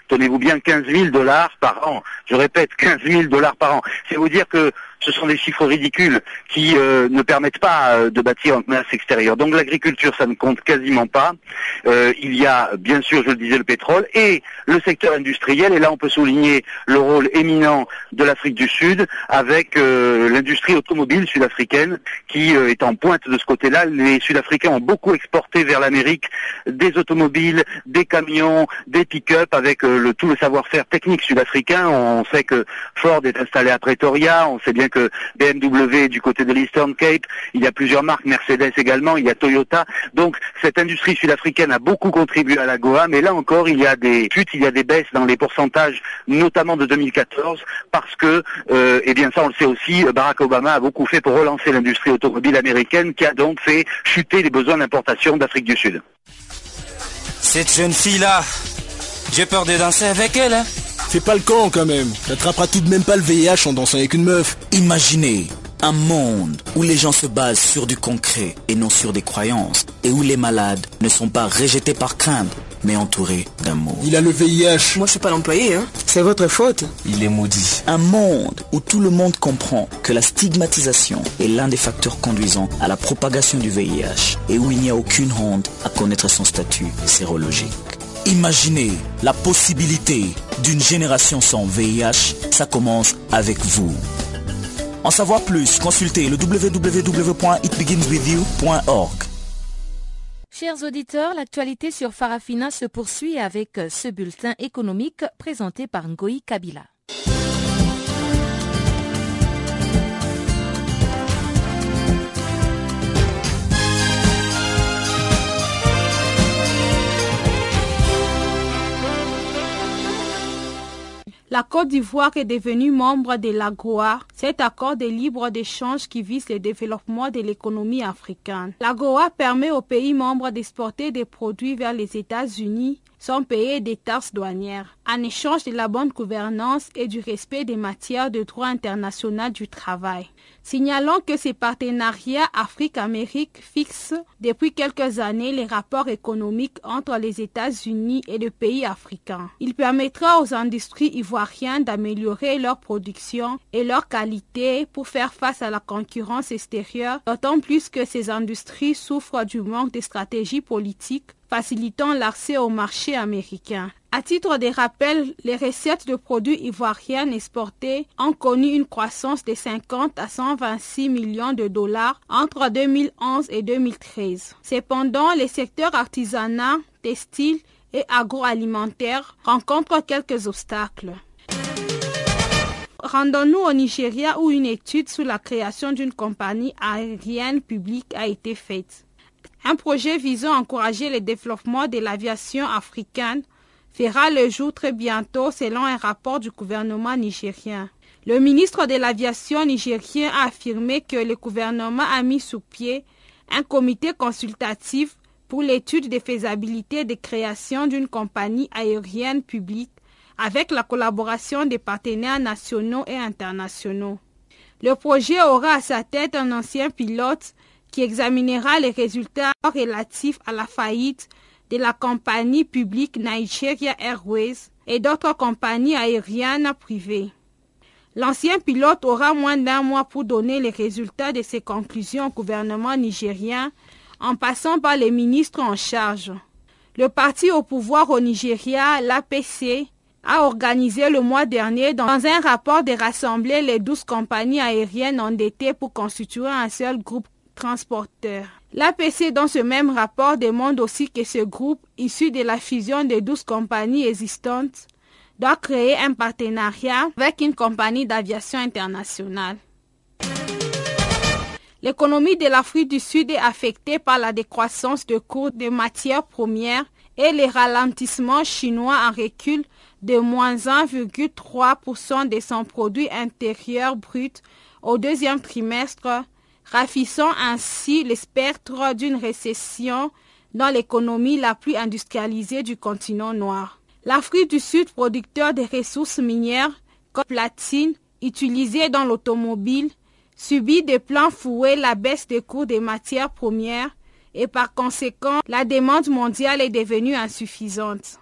Tenez-vous bien, $15 000 par an. Je répète, $15 000 par an. C'est vous dire que ce sont des chiffres ridicules qui ne permettent pas de bâtir un commerce extérieur. Donc l'agriculture, ça ne compte quasiment pas. Il y a, bien sûr, je le disais, le pétrole et le secteur industriel. Et là, on peut souligner le rôle éminent de l'Afrique du Sud avec l'industrie automobile sud-africaine qui est en pointe de ce côté-là. Les Sud-Africains ont beaucoup exporté vers l'Amérique des automobiles, des camions, des pick-up avec tout le savoir-faire technique sud-africain. On sait que Ford est installé à Pretoria, on sait bien que BMW du côté de l'Eastern Cape, il y a plusieurs marques, Mercedes également, il y a Toyota. Donc cette industrie sud-africaine a beaucoup contribué à l'AGOA, mais là encore il y a des chutes, il y a des baisses dans les pourcentages, notamment de 2014, parce que, eh bien ça on le sait aussi, Barack Obama a beaucoup fait pour relancer l'industrie automobile américaine qui a donc fait chuter les besoins d'importation d'Afrique du Sud. Cette jeune fille-là, j'ai peur de danser avec elle, hein. Fais pas le con quand même, t'attraperas tout de même pas le VIH en dansant avec une meuf. Imaginez un monde où les gens se basent sur du concret et non sur des croyances, et où les malades ne sont pas rejetés par crainte, mais entourés d'amour. Il a le VIH. Moi je suis pas l'employé, hein. C'est votre faute. Il est maudit. Un monde où tout le monde comprend que la stigmatisation est l'un des facteurs conduisant à la propagation du VIH, et où il n'y a aucune honte à connaître son statut sérologique. Imaginez la possibilité d'une génération sans VIH, ça commence avec vous. En savoir plus, consultez le www.itbeginswithyou.org. Chers auditeurs, l'actualité sur Farafina se poursuit avec ce bulletin économique présenté par Ngoï Kabila. La Côte d'Ivoire est devenue membre de l'AGOA, cet accord de libre-échange qui vise le développement de l'économie africaine. L'AGOA permet aux pays membres d'exporter des produits vers les États-Unis sans payer des taxes douanières, en échange de la bonne gouvernance et du respect des matières de droit international du travail. Signalons que ces partenariats Afrique-Amérique fixent depuis quelques années les rapports économiques entre les États-Unis et les pays africains. Il permettra aux industries ivoiriennes d'améliorer leur production et leur qualité pour faire face à la concurrence extérieure, d'autant plus que ces industries souffrent du manque de stratégie politique facilitant l'accès au marché américain. À titre de rappel, les recettes de produits ivoiriens exportés ont connu une croissance de 50 à 126 millions de dollars entre 2011 et 2013. Cependant, les secteurs artisanat, textile et agroalimentaire rencontrent quelques obstacles. Rendons-nous au Nigeria où une étude sur la création d'une compagnie aérienne publique a été faite. Un projet visant à encourager le développement de l'aviation africaine fera le jour très bientôt selon un rapport du gouvernement nigérien. Le ministre de l'aviation nigérien a affirmé que le gouvernement a mis sous pied un comité consultatif pour l'étude des faisabilités de création d'une compagnie aérienne publique avec la collaboration des partenaires nationaux et internationaux. Le projet aura à sa tête un ancien pilote qui examinera les résultats relatifs à la faillite de la compagnie publique Nigeria Airways et d'autres compagnies aériennes privées. L'ancien pilote aura moins d'un mois pour donner les résultats de ses conclusions au gouvernement nigérien en passant par les ministres en charge. Le parti au pouvoir au Nigeria, l'APC, a organisé le mois dernier dans un rapport de rassembler les 12 compagnies aériennes endettées pour constituer un seul groupe transporteur. L'APC dans ce même rapport demande aussi que ce groupe, issu de la fusion des 12 compagnies existantes, doit créer un partenariat avec une compagnie d'aviation internationale. L'économie de l'Afrique du Sud est affectée par la décroissance de cours des matières premières et les ralentissements chinois en recul de moins 1,3% de son produit intérieur brut au deuxième trimestre, raffissant ainsi le spectre d'une récession dans l'économie la plus industrialisée du continent noir. L'Afrique du Sud, producteur de ressources minières comme platine utilisée dans l'automobile, subit de plein fouet la baisse des cours des matières premières et par conséquent, la demande mondiale est devenue insuffisante.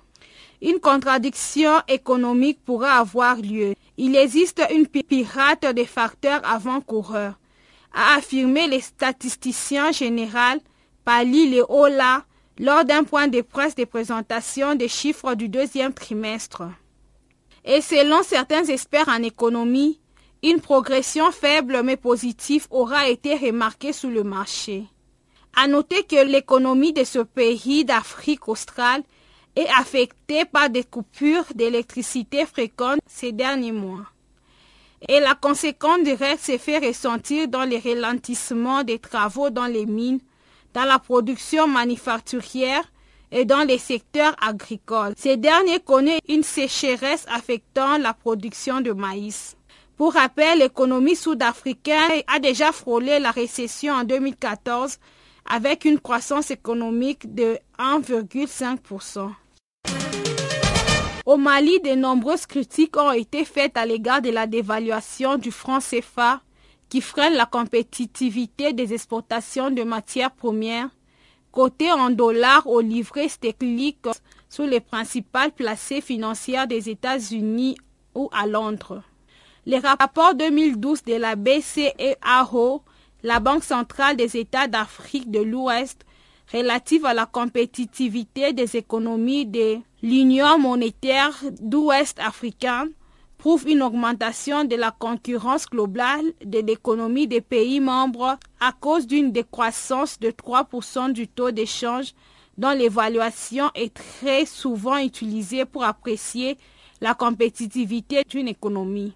Une contradiction économique pourra avoir lieu. Il existe une pyrate des facteurs avant-coureurs, a affirmé le statisticien général Pali Leola lors d'un point de presse de présentation des chiffres du deuxième trimestre. Et selon certains experts en économie, une progression faible mais positive aura été remarquée sur le marché. À noter que l'économie de ce pays d'Afrique australe est affectée par des coupures d'électricité fréquentes ces derniers mois. Et la conséquence directe se fait ressentir dans les ralentissements des travaux dans les mines, dans la production manufacturière et dans les secteurs agricoles. Ces derniers connaissent une sécheresse affectant la production de maïs. Pour rappel, l'économie sud-africaine a déjà frôlé la récession en 2014 avec une croissance économique de 1,5%. Au Mali, de nombreuses critiques ont été faites à l'égard de la dévaluation du franc CFA qui freine la compétitivité des exportations de matières premières, cotées en dollars au livret sterling sur les principales placées financières des États-Unis ou à Londres. Le rapport 2012 de la BCEAO, la Banque centrale des États d'Afrique de l'Ouest, relative à la compétitivité des économies de l'Union monétaire d'Ouest africain, prouve une augmentation de la concurrence globale de l'économie des pays membres à cause d'une décroissance de 3% du taux d'échange dont l'évaluation est très souvent utilisée pour apprécier la compétitivité d'une économie.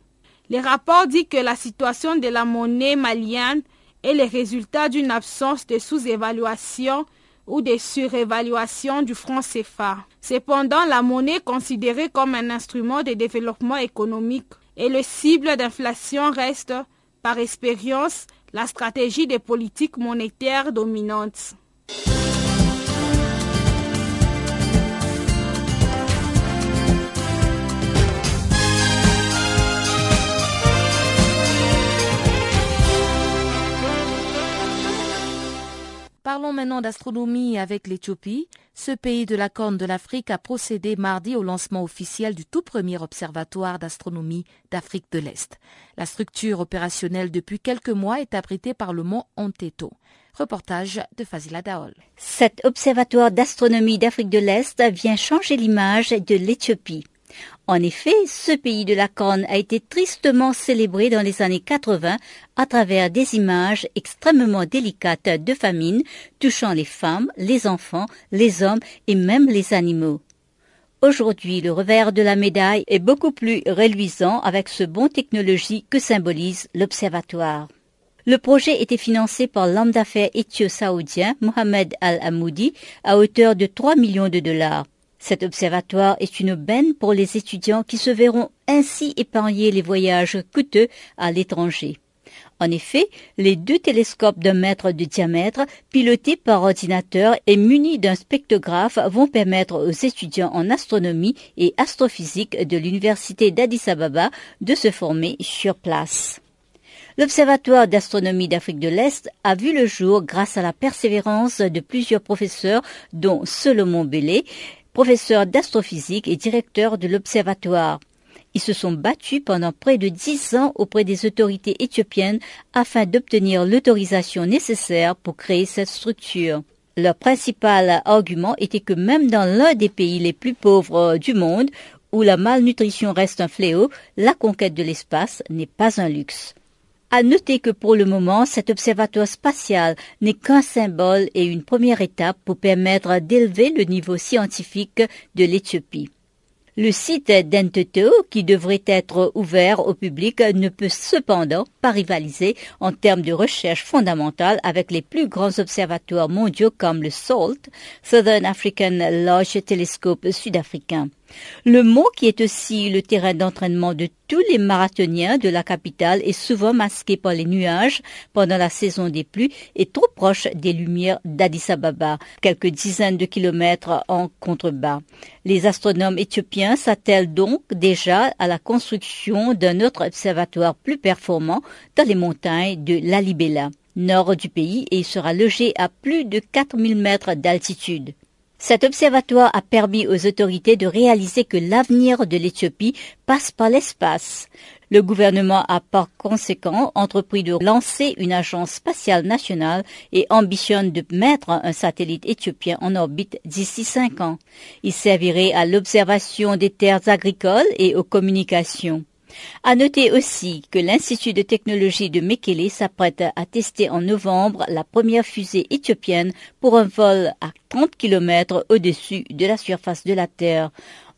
Le rapport dit que la situation de la monnaie malienne est le résultat d'une absence de sous-évaluation ou de surévaluation du franc CFA. Cependant, la monnaie considérée comme un instrument de développement économique et le cible d'inflation reste, par expérience, la stratégie des politiques monétaires dominantes. Parlons maintenant d'astronomie avec l'Éthiopie. Ce pays de la Corne de l'Afrique a procédé mardi au lancement officiel du tout premier observatoire d'astronomie d'Afrique de l'Est. La structure opérationnelle depuis quelques mois est abritée par le mont Onteto. Reportage de Fazila Daol. Cet observatoire d'astronomie d'Afrique de l'Est vient changer l'image de l'Éthiopie. En effet, ce pays de la Corne a été tristement célébré dans les années 80 à travers des images extrêmement délicates de famine touchant les femmes, les enfants, les hommes et même les animaux. Aujourd'hui, le revers de la médaille est beaucoup plus reluisant avec ce bond technologie que symbolise l'observatoire. Le projet était financé par l'homme d'affaires éthio-saoudien Mohamed Al-Amoudi à hauteur de 3 millions de dollars. Cet observatoire est une aubaine pour les étudiants qui se verront ainsi épargner les voyages coûteux à l'étranger. En effet, les deux télescopes d'1 mètre de diamètre, pilotés par ordinateur et munis d'un spectrographe, vont permettre aux étudiants en astronomie et astrophysique de l'université d'Addis Ababa de se former sur place. L'Observatoire d'astronomie d'Afrique de l'Est a vu le jour grâce à la persévérance de plusieurs professeurs, dont Solomon Bellé, professeur d'astrophysique et directeur de l'observatoire. Ils se sont battus pendant près de 10 ans auprès des autorités éthiopiennes afin d'obtenir l'autorisation nécessaire pour créer cette structure. Leur principal argument était que même dans l'un des pays les plus pauvres du monde, où la malnutrition reste un fléau, la conquête de l'espace n'est pas un luxe. À noter que pour le moment, cet observatoire spatial n'est qu'un symbole et une première étape pour permettre d'élever le niveau scientifique de l'Éthiopie. Le site d'Enteto, qui devrait être ouvert au public, ne peut cependant pas rivaliser en termes de recherche fondamentale avec les plus grands observatoires mondiaux comme le SALT, Southern African Large Telescope sud-africain. Le mont, qui est aussi le terrain d'entraînement de tous les marathoniens de la capitale, est souvent masqué par les nuages pendant la saison des pluies et trop proche des lumières d'Addis Ababa, quelques dizaines de kilomètres en contrebas. Les astronomes éthiopiens s'attellent donc déjà à la construction d'un autre observatoire plus performant dans les montagnes de Lalibela, nord du pays, et il sera logé à plus de 4000 mètres d'altitude. Cet observatoire a permis aux autorités de réaliser que l'avenir de l'Éthiopie passe par l'espace. Le gouvernement a par conséquent entrepris de lancer une agence spatiale nationale et ambitionne de mettre un satellite éthiopien en orbite d'ici 5 ans. Il servirait à l'observation des terres agricoles et aux communications. À noter aussi que l'Institut de technologie de Mekele s'apprête à tester en novembre la première fusée éthiopienne pour un vol à 30 km au-dessus de la surface de la Terre,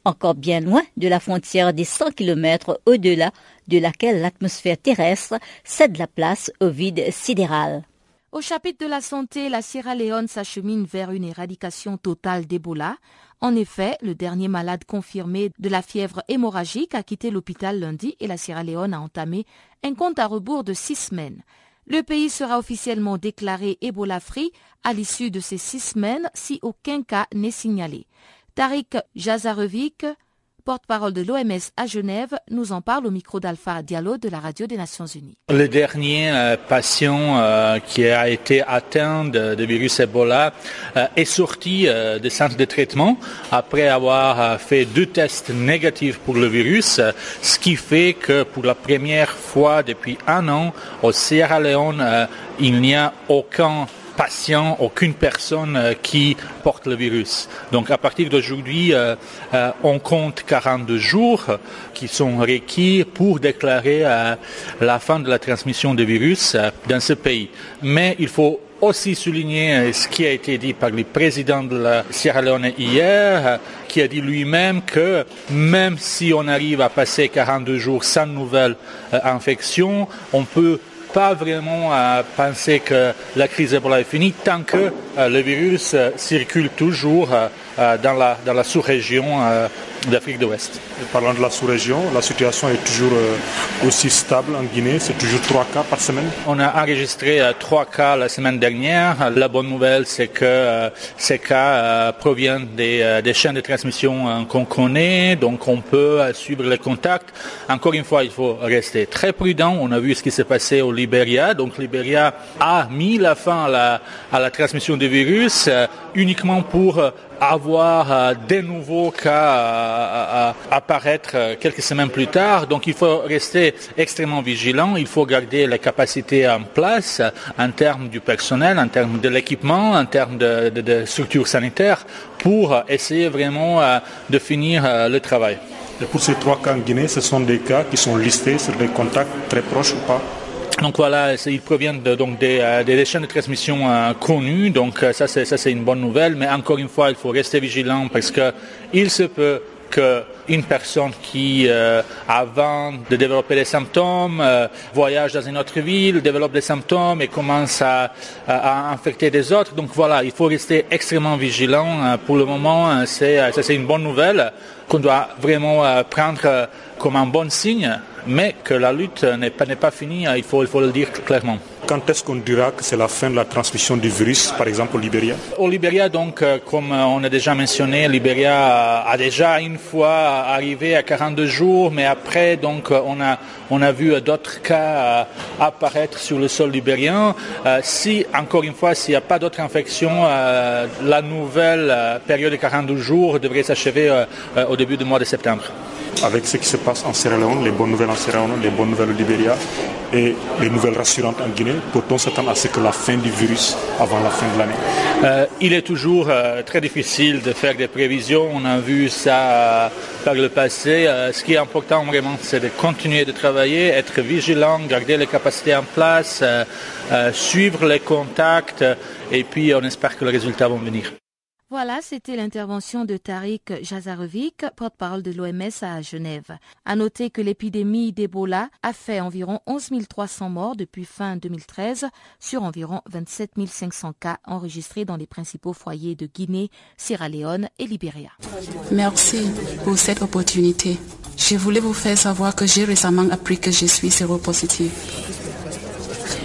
encore bien loin de la frontière des 100 km au-delà de laquelle l'atmosphère terrestre cède la place au vide sidéral. Au chapitre de la santé, la Sierra Leone s'achemine vers une éradication totale d'Ebola. En effet, le dernier malade confirmé de la fièvre hémorragique a quitté l'hôpital lundi et la Sierra Leone a entamé un compte à rebours de 6 semaines. Le pays sera officiellement déclaré Ebola-free à l'issue de ces 6 semaines si aucun cas n'est signalé. Tariq Jazarevic, porte-parole de l'OMS à Genève, nous en parle au micro d'Alpha Diallo de la radio des Nations Unies. Le dernier patient qui a été atteint de virus Ebola est sorti des centres de traitement après avoir fait 2 tests négatifs pour le virus, ce qui fait que pour la première fois depuis 1 an, au Sierra Leone, il n'y a aucun patient, aucune personne qui porte le virus. Donc à partir d'aujourd'hui, on compte 42 jours qui sont requis pour déclarer la fin de la transmission du virus dans ce pays. Mais il faut aussi souligner ce qui a été dit par le président de la Sierra Leone hier, qui a dit lui-même que même si on arrive à passer 42 jours sans nouvelle infection, on peut pas vraiment à penser que la crise Ebola est finie tant que le virus circule toujours dans la sous-région d'Afrique de l'Ouest. Parlant de la sous-région, la situation est toujours aussi stable en Guinée, c'est toujours 3 cas par semaine. On a enregistré 3 cas la semaine dernière. La bonne nouvelle, c'est que ces cas proviennent des chaînes de transmission qu'on connaît, donc on peut suivre les contacts. Encore une fois, il faut rester très prudent. On a vu ce qui s'est passé au Libéria. Donc Libéria a mis la fin à la transmission du virus uniquement pour avoir des nouveaux cas à apparaître quelques semaines plus tard. Donc il faut rester extrêmement vigilant, il faut garder les capacités en place en termes du personnel, en termes de l'équipement, en termes de structures sanitaires pour essayer vraiment de finir le travail. Et pour ces 3 cas en Guinée, ce sont des cas qui sont listés sur des contacts très proches ou pas? Donc voilà, ils proviennent des chaînes de transmission connues, donc ça c'est une bonne nouvelle, mais encore une fois, il faut rester vigilant parce qu'il se peut qu'une personne qui, avant de développer les symptômes, voyage dans une autre ville, développe des symptômes et commence à infecter des autres. Donc voilà, il faut rester extrêmement vigilant. Pour le moment, c'est une bonne nouvelle qu'on doit vraiment prendre comme un bon signe, mais que la lutte n'est pas finie, il faut le dire clairement. Quand est-ce qu'on dira que c'est la fin de la transmission du virus, par exemple au Libéria? Au Libéria, donc, comme on a déjà mentionné, Libéria a déjà une fois arrivé à 42 jours, mais après, donc, on a vu d'autres cas apparaître sur le sol libérien. Si, encore une fois, s'il n'y a pas d'autres infections, la nouvelle période de 42 jours devrait s'achever au début du mois de septembre. Avec ce qui se passe en Sierra Leone, les bonnes nouvelles en Sierra Leone, les bonnes nouvelles au Libéria et les nouvelles rassurantes en Guinée, peut-on s'attendre à ce que la fin du virus avant la fin de l'année? Il est toujours très difficile de faire des prévisions, on a vu ça par le passé. Ce qui est important vraiment, c'est de continuer de travailler, être vigilant, garder les capacités en place, suivre les contacts et puis on espère que les résultats vont venir. Voilà, c'était l'intervention de Tariq Jazarevic, porte-parole de l'OMS à Genève. À noter que l'épidémie d'Ebola a fait environ 11 300 morts depuis fin 2013 sur environ 27 500 cas enregistrés dans les principaux foyers de Guinée, Sierra Leone et Libéria. Merci pour cette opportunité. Je voulais vous faire savoir que j'ai récemment appris que je suis séropositive.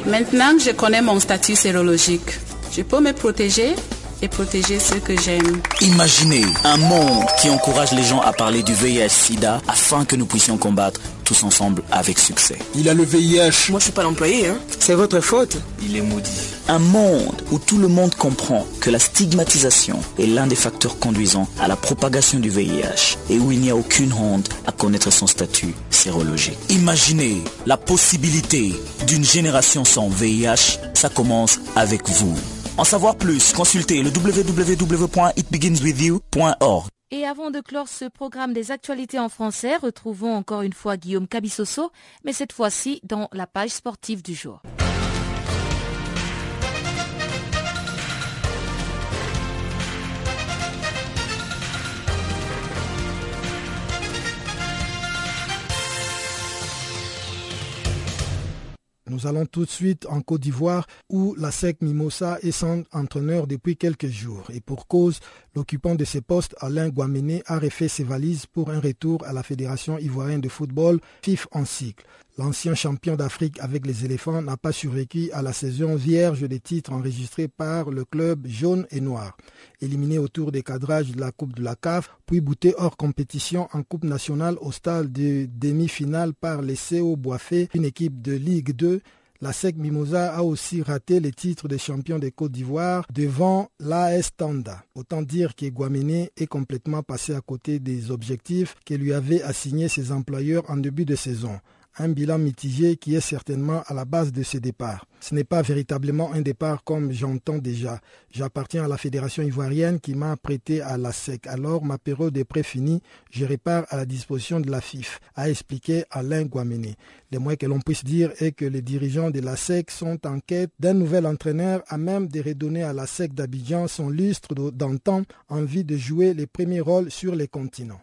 Maintenant que je connais mon statut sérologique, je peux me protéger et protéger ceux que j'aime. Imaginez un monde qui encourage les gens à parler du VIH-Sida afin que nous puissions combattre tous ensemble avec succès. Il a le VIH. Moi, je suis pas l'employé, hein. C'est votre faute. Il est maudit. Un monde où tout le monde comprend que la stigmatisation est l'un des facteurs conduisant à la propagation du VIH et où il n'y a aucune honte à connaître son statut sérologique. Imaginez la possibilité d'une génération sans VIH. Ça commence avec vous. En savoir plus, consultez le www.itbeginswithyou.org. Et avant de clore ce programme des actualités en français, retrouvons encore une fois Guillaume Kabissoso, mais cette fois-ci dans la page sportive du jour. Nous allons tout de suite en Côte d'Ivoire où la SEC Mimosa est sans entraîneur depuis quelques jours. Et pour cause, l'occupant de ce poste, Alain Guaméné, a refait ses valises pour un retour à la Fédération ivoirienne de football, FIF en cycle. L'ancien champion d'Afrique avec les éléphants n'a pas survécu à la saison vierge des titres enregistrés par le club jaune et noir. Éliminé au tour des cadrages de la Coupe de la CAF, puis bouté hors compétition en Coupe nationale au stade de demi-finale par les CO Boafé, une équipe de Ligue 2, la SEC Mimosa a aussi raté les titres de champion de Côte d'Ivoire devant l'AS Tanda. Autant dire que Guaméné est complètement passé à côté des objectifs que lui avaient assignés ses employeurs en début de saison. Un bilan mitigé qui est certainement à la base de ce départ. Ce n'est pas véritablement un départ comme j'entends déjà. J'appartiens à la Fédération ivoirienne qui m'a prêté à la SEC. Alors ma période est préfinie, je repars à la disposition de la FIF, a expliqué Alain Guaméné. Le moins que l'on puisse dire est que les dirigeants de la SEC sont en quête d'un nouvel entraîneur à même de redonner à la SEC d'Abidjan son lustre d'antan en vue de jouer les premiers rôles sur les continents.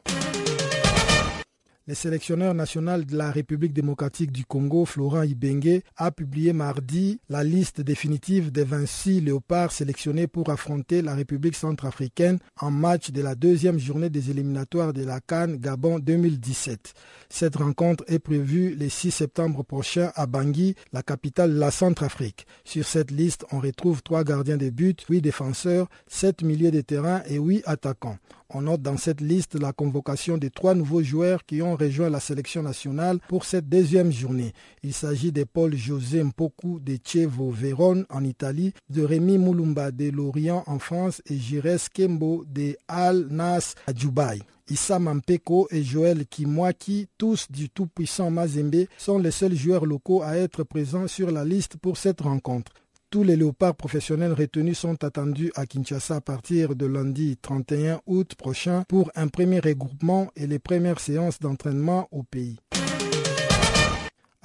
Le sélectionneur national de la République démocratique du Congo, Florent Ibengue, a publié mardi la liste définitive des 26 léopards sélectionnés pour affronter la République centrafricaine en match de la deuxième journée des éliminatoires de la CAN Gabon 2017. Cette rencontre est prévue le 6 septembre prochain à Bangui, la capitale de la Centrafrique. Sur cette liste, on retrouve 3 gardiens de but, 8 défenseurs, 7 milieux de terrain et 8 attaquants. On note dans cette liste la convocation de 3 nouveaux joueurs qui ont rejoint la sélection nationale pour cette deuxième journée. Il s'agit de Paul-José Mpoku de Chievo Vérone en Italie, de Rémi Moulumba de Lorient en France et Jires Kembo de Al Nas à Dubaï. Issa Mampeko et Joël Kimwaki, tous du tout-puissant Mazembe, sont les seuls joueurs locaux à être présents sur la liste pour cette rencontre. Tous les léopards professionnels retenus sont attendus à Kinshasa à partir de lundi 31 août prochain pour un premier regroupement et les premières séances d'entraînement au pays.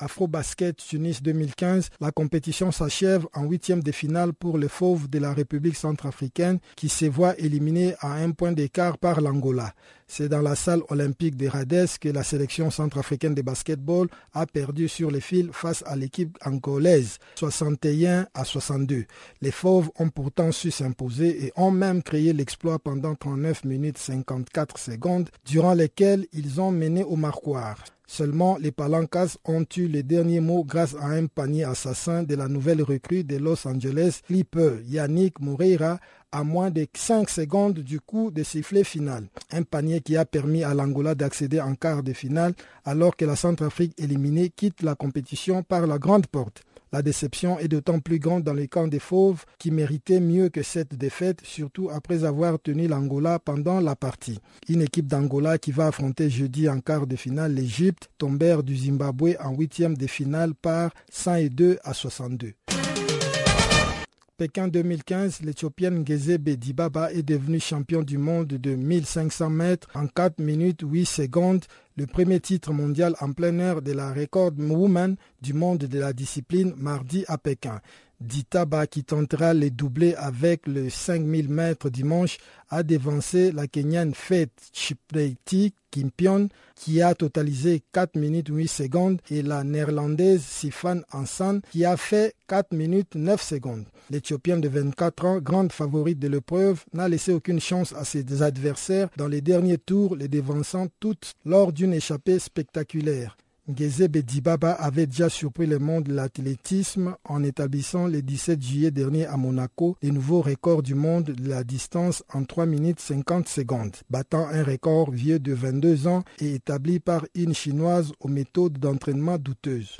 Afrobasket Tunis 2015, la compétition s'achève en huitième de finale pour les fauves de la République centrafricaine qui se voit éliminée à 1 point d'écart par l'Angola. C'est dans la salle olympique de Rades que la sélection centrafricaine de basketball a perdu sur les fils face à l'équipe angolaise, 61 à 62. Les fauves ont pourtant su s'imposer et ont même créé l'exploit pendant 39 minutes 54 secondes, durant lesquelles ils ont mené au marquoir. Seulement, les Palancas ont eu les derniers mots grâce à un panier assassin de la nouvelle recrue de Los Angeles Clippers, Yannick Moreira, à moins de 5 secondes du coup de sifflet final. Un panier qui a permis à l'Angola d'accéder en quart de finale alors que la Centrafrique éliminée quitte la compétition par la grande porte. La déception est d'autant plus grande dans les camps des fauves qui méritaient mieux que cette défaite, surtout après avoir tenu l'Angola pendant la partie. Une équipe d'Angola qui va affronter jeudi en quart de finale l'Égypte, tombèrent du Zimbabwe en huitième de finale par 102 à 62. Pékin 2015, l'Éthiopienne Ngeze Bedibaba est devenue champion du monde de 1500 mètres en 4 minutes 8 secondes, le premier titre mondial en plein air de la record woman du monde de la discipline mardi à Pékin. Ditaba, qui tentera les doublés avec le 5000 mètres dimanche, a dévancé la Kenyane Faith Chepngetich Kipyegon qui a totalisé 4 minutes 8 secondes et la néerlandaise Sifan Hassan qui a fait 4 minutes 9 secondes. L'Éthiopienne de 24 ans, grande favorite de l'épreuve, n'a laissé aucune chance à ses adversaires dans les derniers tours, les dévançant toutes lors d'une échappée spectaculaire. Ngeze Bedibaba avait déjà surpris le monde de l'athlétisme en établissant le 17 juillet dernier à Monaco les nouveaux records du monde de la distance en 3 minutes 50 secondes, battant un record vieux de 22 ans et établi par une Chinoise aux méthodes d'entraînement douteuses.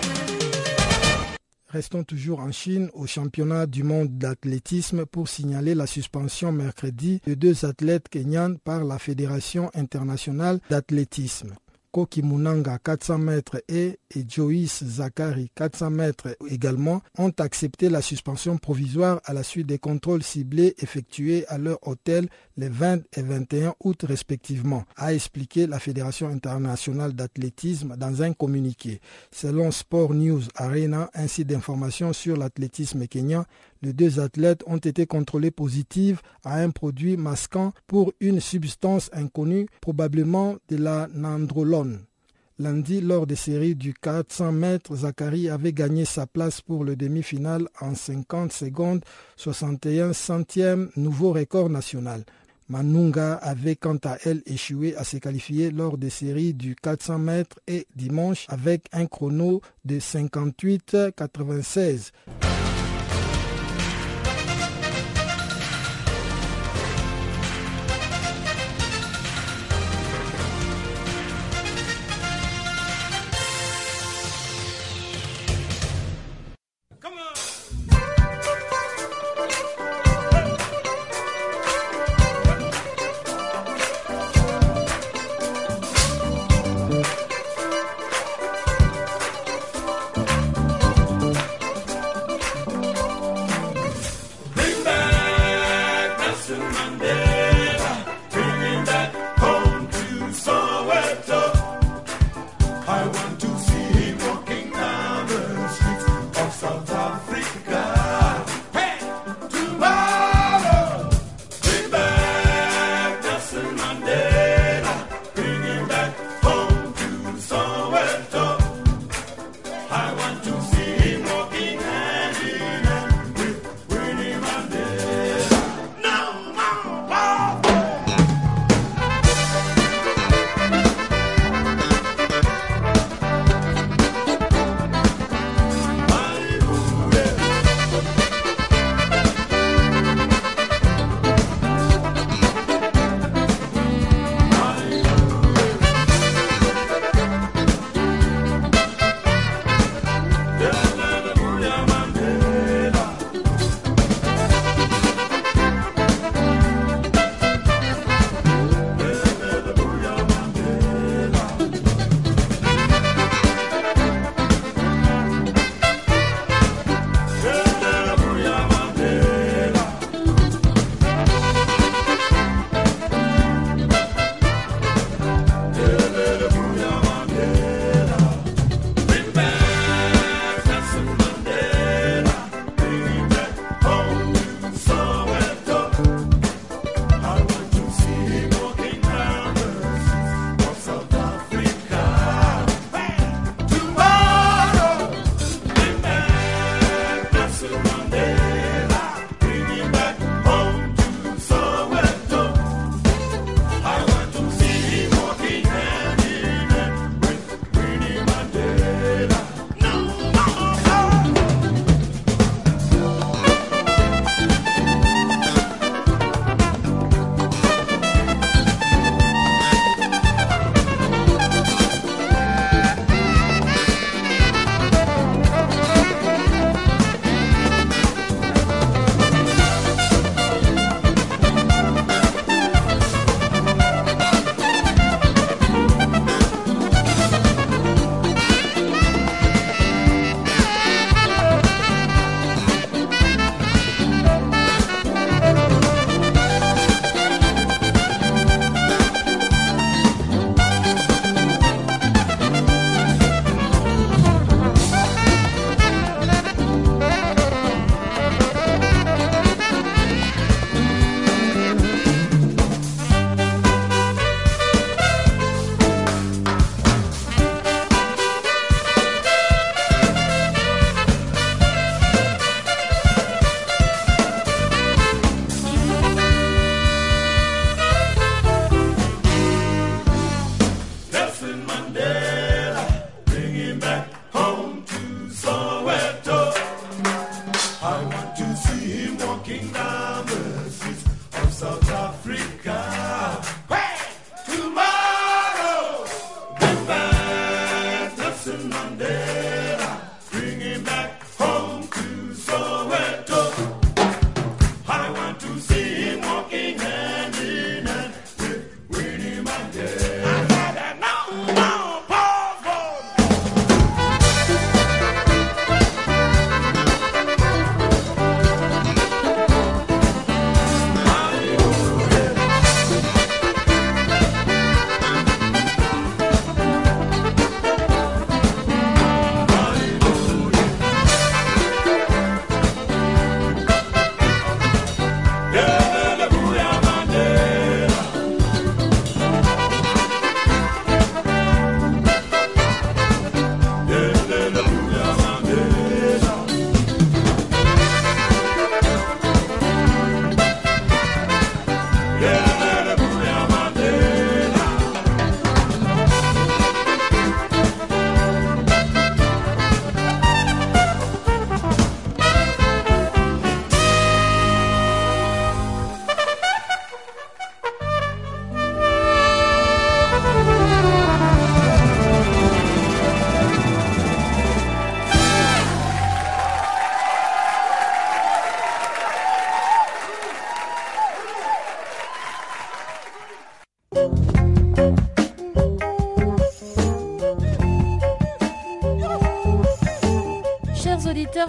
Restons toujours en Chine au championnat du monde d'athlétisme pour signaler la suspension mercredi de 2 athlètes kenyanes par la Fédération internationale d'athlétisme. Koki Munanga, 400 mètres et Joyce Zakari, 400 mètres également, ont accepté la suspension provisoire à la suite des contrôles ciblés effectués à leur hôtel les 20 et 21 août respectivement, a expliqué la Fédération internationale d'athlétisme dans un communiqué. Selon Sport News Arena, un site d'information sur l'athlétisme kenyan, les 2 athlètes ont été contrôlés positifs à un produit masquant pour une substance inconnue, probablement de la nandrolone. Lundi, lors des séries du 400 mètres, Zakari avait gagné sa place pour le demi-finale en 50 secondes, 61 centièmes, nouveau record national. Manunga avait quant à elle échoué à se qualifier lors des séries du 400 mètres et dimanche avec un chrono de 58,96.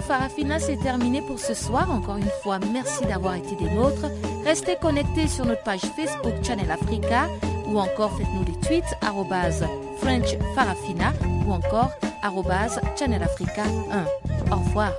Farafina, c'est terminé pour ce soir. Encore une fois, merci d'avoir été des nôtres. Restez connectés sur notre page Facebook Channel Africa ou encore faites-nous des tweets @FrenchFarafina ou encore @ChannelAfrica1. Au revoir.